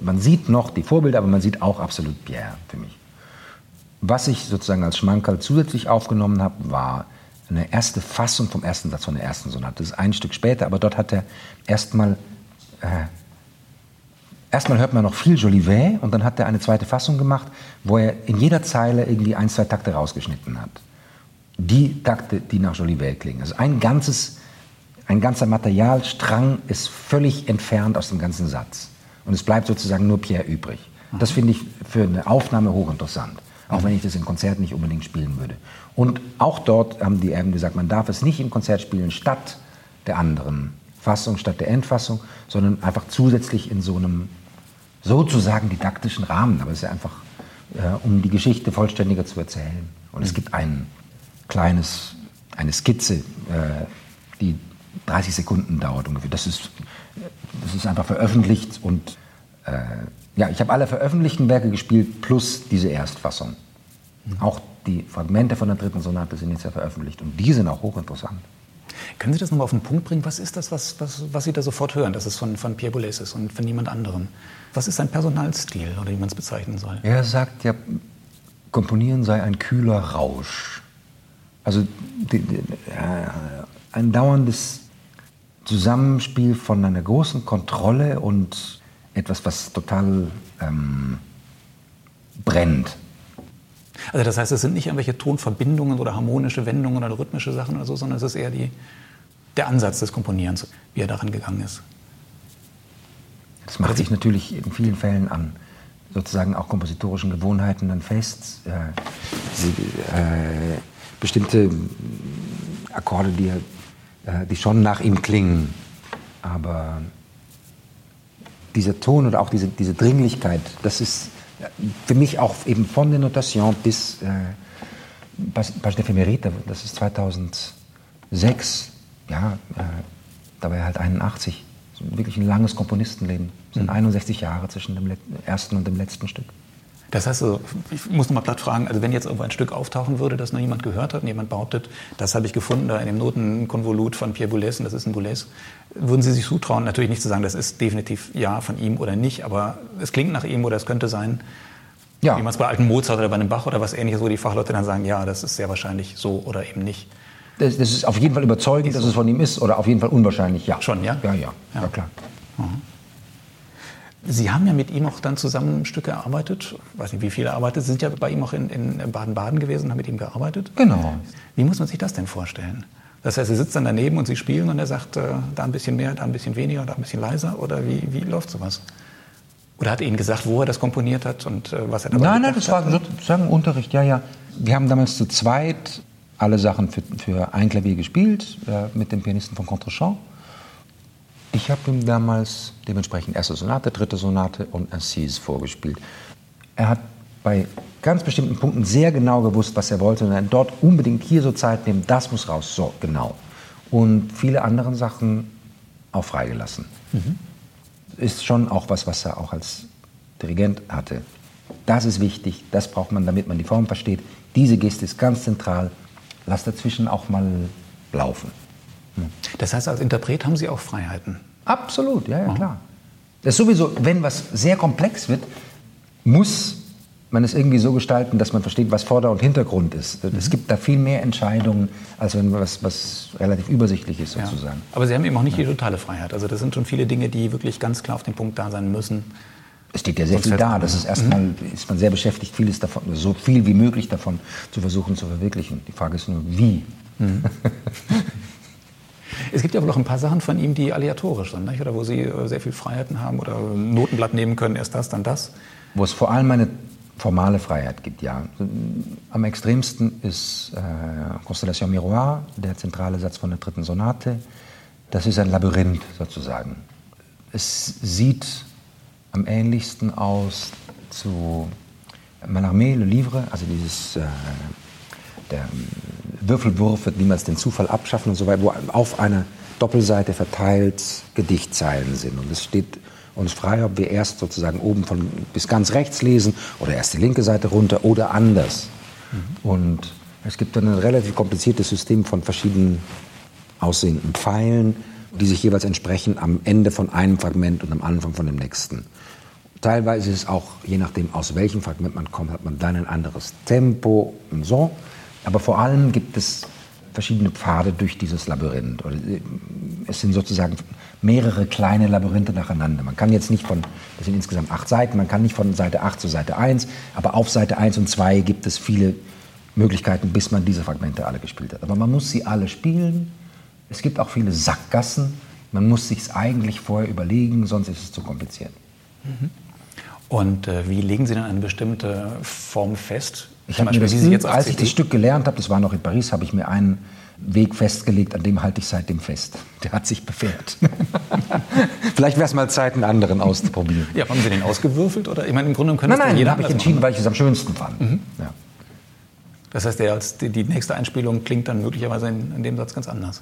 man sieht noch die Vorbilder, aber man sieht auch absolut Pierre für mich. Was ich sozusagen als Schmankerl zusätzlich aufgenommen habe, war eine erste Fassung vom ersten Satz von der ersten Sonate. Das ist ein Stück später, aber dort hat er erstmal, äh, erstmal hört man noch viel Jolivet und dann hat er eine zweite Fassung gemacht, wo er in jeder Zeile irgendwie ein, zwei Takte rausgeschnitten hat. Die Takte, die nach Jolivet klingen. Also ein ganzes, ein ganzer Materialstrang ist völlig entfernt aus dem ganzen Satz. Und es bleibt sozusagen nur Pierre übrig. Das finde ich für eine Aufnahme hochinteressant. Auch wenn ich das im Konzert nicht unbedingt spielen würde. Und auch dort haben die Erben gesagt, man darf es nicht im Konzert spielen statt der anderen Fassung, statt der Endfassung, sondern einfach zusätzlich in so einem sozusagen didaktischen Rahmen. Aber es ist ja einfach, äh, um die Geschichte vollständiger zu erzählen. Und es gibt ein kleines, eine Skizze, äh, die dreißig Sekunden dauert ungefähr. Das ist, das ist einfach veröffentlicht und äh, ja, ich habe alle veröffentlichten Werke gespielt, plus diese Erstfassung. Mhm. Auch die Fragmente von der dritten Sonate sind jetzt ja veröffentlicht und die sind auch hochinteressant. Können Sie das nochmal auf den Punkt bringen? Was ist das, was, was, was Sie da sofort hören, dass es von, von Pierre Boulez ist und von niemand anderem? Was ist sein Personalstil oder wie man es bezeichnen soll? Er sagt ja, Komponieren sei ein kühler Rausch. Also die, die, äh, ein dauerndes Zusammenspiel von einer großen Kontrolle und etwas, was total ähm, brennt. Also das heißt, es sind nicht irgendwelche Tonverbindungen oder harmonische Wendungen oder rhythmische Sachen oder so, sondern es ist eher die, der Ansatz des Komponierens, wie er daran gegangen ist. Das macht sich natürlich in vielen Fällen an sozusagen auch kompositorischen Gewohnheiten dann fest. Äh, äh, bestimmte Akkorde, die, äh, die schon nach ihm klingen, aber dieser Ton oder auch diese, diese Dringlichkeit, das ist für mich auch eben von der Notation bis äh, Page d'Éphéméride, das ist zweitausendsechs, ja, äh, da war er halt einundachtzig, wirklich ein langes Komponistenleben. Es sind einundsechzig Jahre zwischen dem ersten und dem letzten Stück. Das heißt, also, ich muss noch mal platt fragen, also wenn jetzt irgendwo ein Stück auftauchen würde, das noch niemand gehört hat und jemand behauptet, das habe ich gefunden da in dem Notenkonvolut von Pierre Boulez und das ist ein Boulez, würden Sie sich zutrauen, natürlich nicht zu sagen, das ist definitiv ja von ihm oder nicht, aber es klingt nach ihm oder es könnte sein, ja, wie man es bei alten Mozart oder bei einem Bach oder was Ähnliches, wo die Fachleute dann sagen, ja, das ist sehr wahrscheinlich so oder eben nicht. Das, das ist auf jeden Fall überzeugend, dass es von ihm ist oder auf jeden Fall unwahrscheinlich, ja. Schon, ja? Ja, ja, ja, ja klar. Mhm. Sie haben ja mit ihm auch dann zusammen Stücke erarbeitet, ich weiß nicht, wie viele erarbeitet. Sie sind ja bei ihm auch in, in Baden-Baden gewesen und haben mit ihm gearbeitet. Genau. Wie muss man sich das denn vorstellen? Das heißt, er sitzt dann daneben und sie spielen und er sagt, äh, da ein bisschen mehr, da ein bisschen weniger, da ein bisschen leiser oder wie, wie läuft sowas? Oder hat er Ihnen gesagt, wo er das komponiert hat und äh, was er dabei nein, nein, das hat? War sozusagen Unterricht, ja, ja. Wir haben damals zu zweit alle Sachen für, für ein Klavier gespielt, äh, mit dem Pianisten von Contrechamps. Ich habe ihm damals dementsprechend erste Sonate, dritte Sonate und Assise vorgespielt. Er hat bei ganz bestimmten Punkten sehr genau gewusst, was er wollte. Und er dort unbedingt hier so Zeit nehmen, das muss raus, so genau. Und viele andere Sachen auch freigelassen. Mhm. Ist schon auch was, was er auch als Dirigent hatte. Das ist wichtig, das braucht man, damit man die Form versteht. Diese Geste ist ganz zentral. lass dazwischen auch mal laufen. Das heißt, als Interpret haben Sie auch Freiheiten? Absolut, ja, ja, klar. Das ist sowieso, wenn was sehr komplex wird, muss man es irgendwie so gestalten, dass man versteht, was Vorder- und Hintergrund ist. Mhm. Es gibt da viel mehr Entscheidungen, als wenn was, was relativ übersichtlich ist, sozusagen. Ja. Aber Sie haben eben auch nicht ja. die totale Freiheit. Also das sind schon viele Dinge, die wirklich ganz klar auf den Punkt da sein müssen. Es steht ja sehr viel da. Das ist erstmal, mhm. ist man sehr beschäftigt, vieles davon, so viel wie möglich davon zu versuchen zu verwirklichen. Die Frage ist nur, wie? Mhm. Es gibt ja wohl noch ein paar Sachen von ihm, die aleatorisch sind, nicht? Oder wo Sie sehr viel Freiheiten haben oder ein Notenblatt nehmen können, erst das, dann das. Wo es vor allem eine formale Freiheit gibt, ja. Am extremsten ist äh, Constellation Miroir, der zentrale Satz von der dritten Sonate. Das ist ein Labyrinth sozusagen. Es sieht am ähnlichsten aus zu Man Armée, Le Livre, also dieses, äh, der Würfelwurf wird niemals den Zufall abschaffen und so weiter, wo auf einer Doppelseite verteilt Gedichtzeilen sind. Und es steht uns frei, ob wir erst sozusagen oben von bis ganz rechts lesen oder erst die linke Seite runter oder anders. Mhm. Und es gibt dann ein relativ kompliziertes System von verschiedenen aussehenden Pfeilen, die sich jeweils entsprechen am Ende von einem Fragment und am Anfang von dem nächsten. Teilweise ist es auch, je nachdem aus welchem Fragment man kommt, hat man dann ein anderes Tempo und so. Aber vor allem gibt es verschiedene Pfade durch dieses Labyrinth. Es sind sozusagen mehrere kleine Labyrinthe nacheinander. Man kann jetzt nicht von, das sind insgesamt acht Seiten, man kann nicht von Seite acht zu Seite eins, aber auf Seite eins und zwei gibt es viele Möglichkeiten, bis man diese Fragmente alle gespielt hat. Aber man muss sie alle spielen. Es gibt auch viele Sackgassen. Man muss sich es eigentlich vorher überlegen, sonst ist es zu kompliziert. Und äh, wie legen Sie denn eine bestimmte Form fest? Ich habe mir das, jetzt als ich das Stück gelernt habe, das war noch in Paris, habe ich mir einen Weg festgelegt, an dem halte ich seitdem fest. Der hat sich bewährt. Vielleicht wäre es mal Zeit, einen anderen auszuprobieren. Ja, haben Sie den ausgewürfelt? Oder? Ich meine, im Grunde können nein, das nein, jeder. Nein, habe ich entschieden, machen. Weil ich es am schönsten fand. Mhm. Ja. Das heißt, der, die, die nächste Einspielung klingt dann möglicherweise in, in dem Satz ganz anders.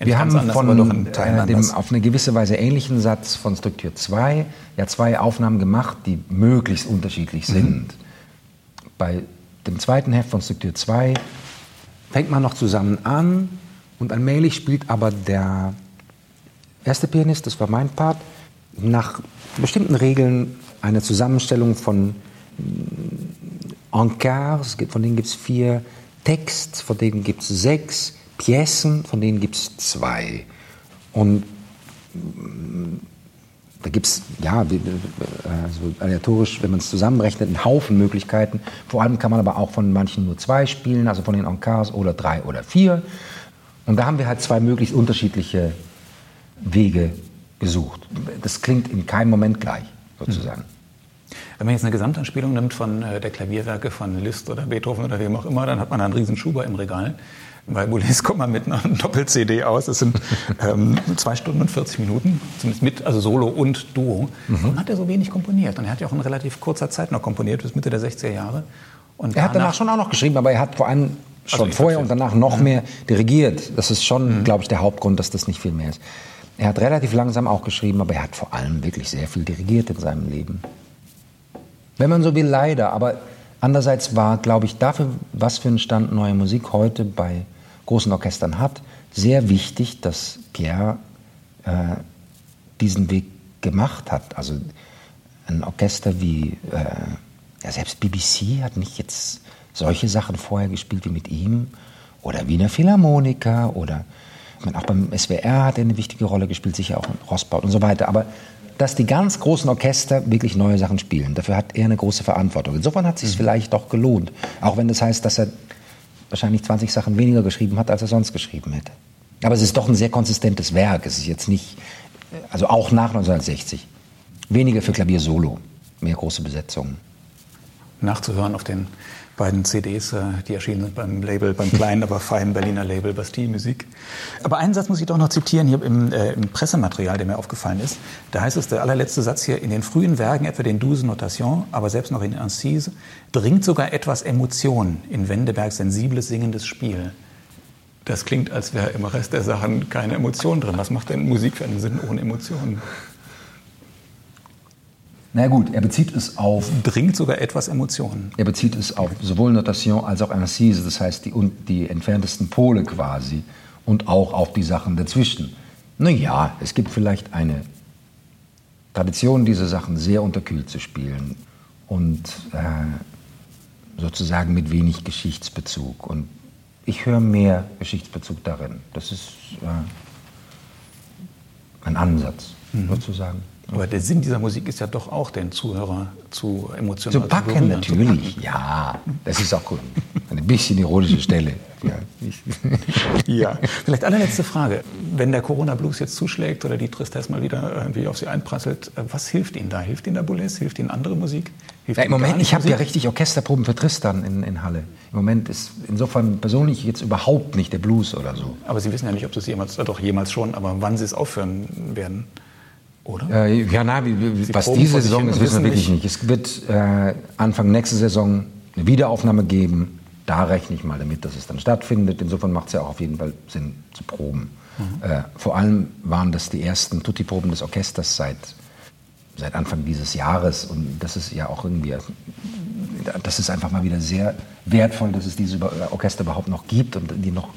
Nicht wir ganz haben anders, von doch in Teil äh, dem auf eine gewisse Weise ähnlichen Satz von Struktur zwei ja zwei Aufnahmen gemacht, die möglichst unterschiedlich mhm. sind. Bei dem zweiten Heft von Struktur zwei fängt man noch zusammen an und allmählich spielt aber der erste Pianist, das war mein Part, nach bestimmten Regeln eine Zusammenstellung von Encarts, von denen gibt es vier, Text, von denen gibt es sechs, Piecen, von denen gibt es zwei. Und da gibt es, ja, also aleatorisch, wenn man es zusammenrechnet, einen Haufen Möglichkeiten. Vor allem kann man aber auch von manchen nur zwei spielen, also von den Encarts oder drei oder vier. Und da haben wir halt zwei möglichst unterschiedliche Wege gesucht. Das klingt in keinem Moment gleich, sozusagen. Wenn man jetzt eine Gesamtanspielung nimmt von der Klavierwerke von Liszt oder Beethoven oder wem auch immer, dann hat man einen riesen Schuber im Regal. Bei Boulez kommt man mit einer Doppel-C D aus. Das sind ähm, zwei Stunden und vierzig Minuten, zumindest mit, also Solo und Duo. Mhm. Warum hat er so wenig komponiert? Und er hat ja auch in relativ kurzer Zeit noch komponiert, bis Mitte der sechziger Jahre. Und er hat danach schon auch noch geschrieben, aber er hat vor allem schon also vorher und danach noch mhm. mehr dirigiert. Das ist schon, mhm. glaube ich, der Hauptgrund, dass das nicht viel mehr ist. Er hat relativ langsam auch geschrieben, aber er hat vor allem wirklich sehr viel dirigiert in seinem Leben. Wenn man so will, leider, aber... Andererseits war, glaube ich, dafür, was für einen Stand neue Musik heute bei großen Orchestern hat, sehr wichtig, dass Pierre äh, diesen Weg gemacht hat. Also ein Orchester wie, äh, ja, selbst B B C hat nicht jetzt solche Sachen vorher gespielt wie mit ihm. Oder Wiener Philharmoniker oder ich meine, auch beim S W R hat er eine wichtige Rolle gespielt, sicher auch in Rossbaut und so weiter. Aber dass die ganz großen Orchester wirklich neue Sachen spielen. Dafür hat er eine große Verantwortung. Insofern hat es sich vielleicht doch gelohnt. Auch wenn das heißt, dass er wahrscheinlich zwanzig Sachen weniger geschrieben hat, als er sonst geschrieben hätte. Aber es ist doch ein sehr konsistentes Werk. Es ist jetzt nicht, also auch nach neunzehnhundertsechzig. Weniger für Klavier Solo, mehr große Besetzungen. Nachzuhören auf den beiden C Ds, die erschienen sind beim Label, beim kleinen, aber feinen Berliner Label Bastille Musik. Aber einen Satz muss ich doch noch zitieren hier im, äh, im Pressematerial, der mir aufgefallen ist. Da heißt es, der allerletzte Satz hier, in den frühen Werken, etwa den Douze Notation, aber selbst noch in Incise, dringt sogar etwas Emotion in Wendebergs sensibles, singendes Spiel. Das klingt, als wäre im Rest der Sachen keine Emotion drin. Was macht denn Musik für einen Sinn ohne Emotionen? Na gut, er bezieht es auf... Bringt sogar etwas Emotionen. Er bezieht es auf sowohl Notation als auch Incise, das heißt die, die entferntesten Pole quasi, und auch auf die Sachen dazwischen. Naja, es gibt vielleicht eine Tradition, diese Sachen sehr unterkühlt zu spielen und äh, sozusagen mit wenig Geschichtsbezug. Und ich höre mehr Geschichtsbezug darin. Das ist äh, ein Ansatz, mhm. sozusagen. Aber der Sinn dieser Musik ist ja doch auch, den Zuhörer zu emotional zu packen. Zu packen, natürlich. Ja, das ist auch gut. Eine bisschen ironische Stelle. Ja. ja. Vielleicht allerletzte Frage. Wenn der Corona-Blues jetzt zuschlägt oder die Tristesse mal wieder irgendwie auf Sie einprasselt, was hilft Ihnen da? Hilft Ihnen der Boulez? Hilft Ihnen andere Musik? Hilft ja, Im Moment, ich habe ja richtig Orchesterproben für Tristan in, in Halle. Im Moment ist insofern persönlich jetzt überhaupt nicht der Blues oder so. Aber Sie wissen ja nicht, ob Sie es jemals, doch jemals schon, aber wann Sie es aufhören werden. Oder? Äh, ja, na, wie, was diese Saison ist, wissen wir wirklich nicht. Es wird äh, Anfang nächste Saison eine Wiederaufnahme geben. Da rechne ich mal damit, dass es dann stattfindet. Insofern macht es ja auch auf jeden Fall Sinn zu proben. Mhm. Äh, vor allem waren das die ersten Tutti-Proben des Orchesters seit, seit Anfang dieses Jahres. Und das ist ja auch irgendwie, das ist einfach mal wieder sehr wertvoll, dass es diese Orchester überhaupt noch gibt und die noch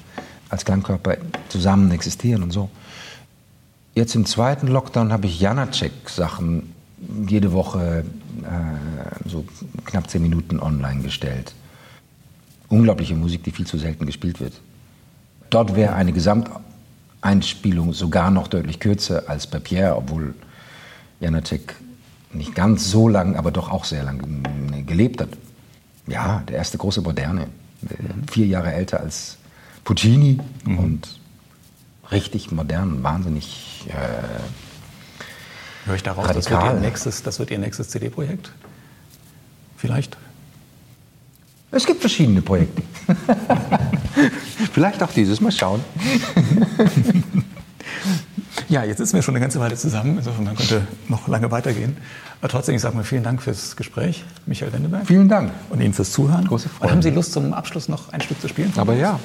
als Klangkörper zusammen existieren und so. Jetzt im zweiten Lockdown habe ich Janacek-Sachen jede Woche äh, so knapp zehn Minuten online gestellt. Unglaubliche Musik, die viel zu selten gespielt wird. Dort wäre eine Gesamteinspielung sogar noch deutlich kürzer als bei Pierre, obwohl Janacek nicht ganz so lang, aber doch auch sehr lang gelebt hat. Ja, der erste große Moderne, mhm. vier Jahre älter als Puccini mhm. und richtig modern, wahnsinnig äh, Hör ich daraus, radikal. Das wird Ihr nächstes, das wird Ihr nächstes C D-Projekt? Vielleicht? Es gibt verschiedene Projekte. Vielleicht auch dieses, mal schauen. Ja, jetzt sitzen wir schon eine ganze Weile zusammen, insofern man könnte noch lange weitergehen. Aber trotzdem, ich sage mal vielen Dank fürs Gespräch, Michael Wendeberg. Vielen Dank. Und Ihnen fürs Zuhören. Große Freude. Und haben Sie Lust, zum Abschluss noch ein Stück zu spielen? Aber ja.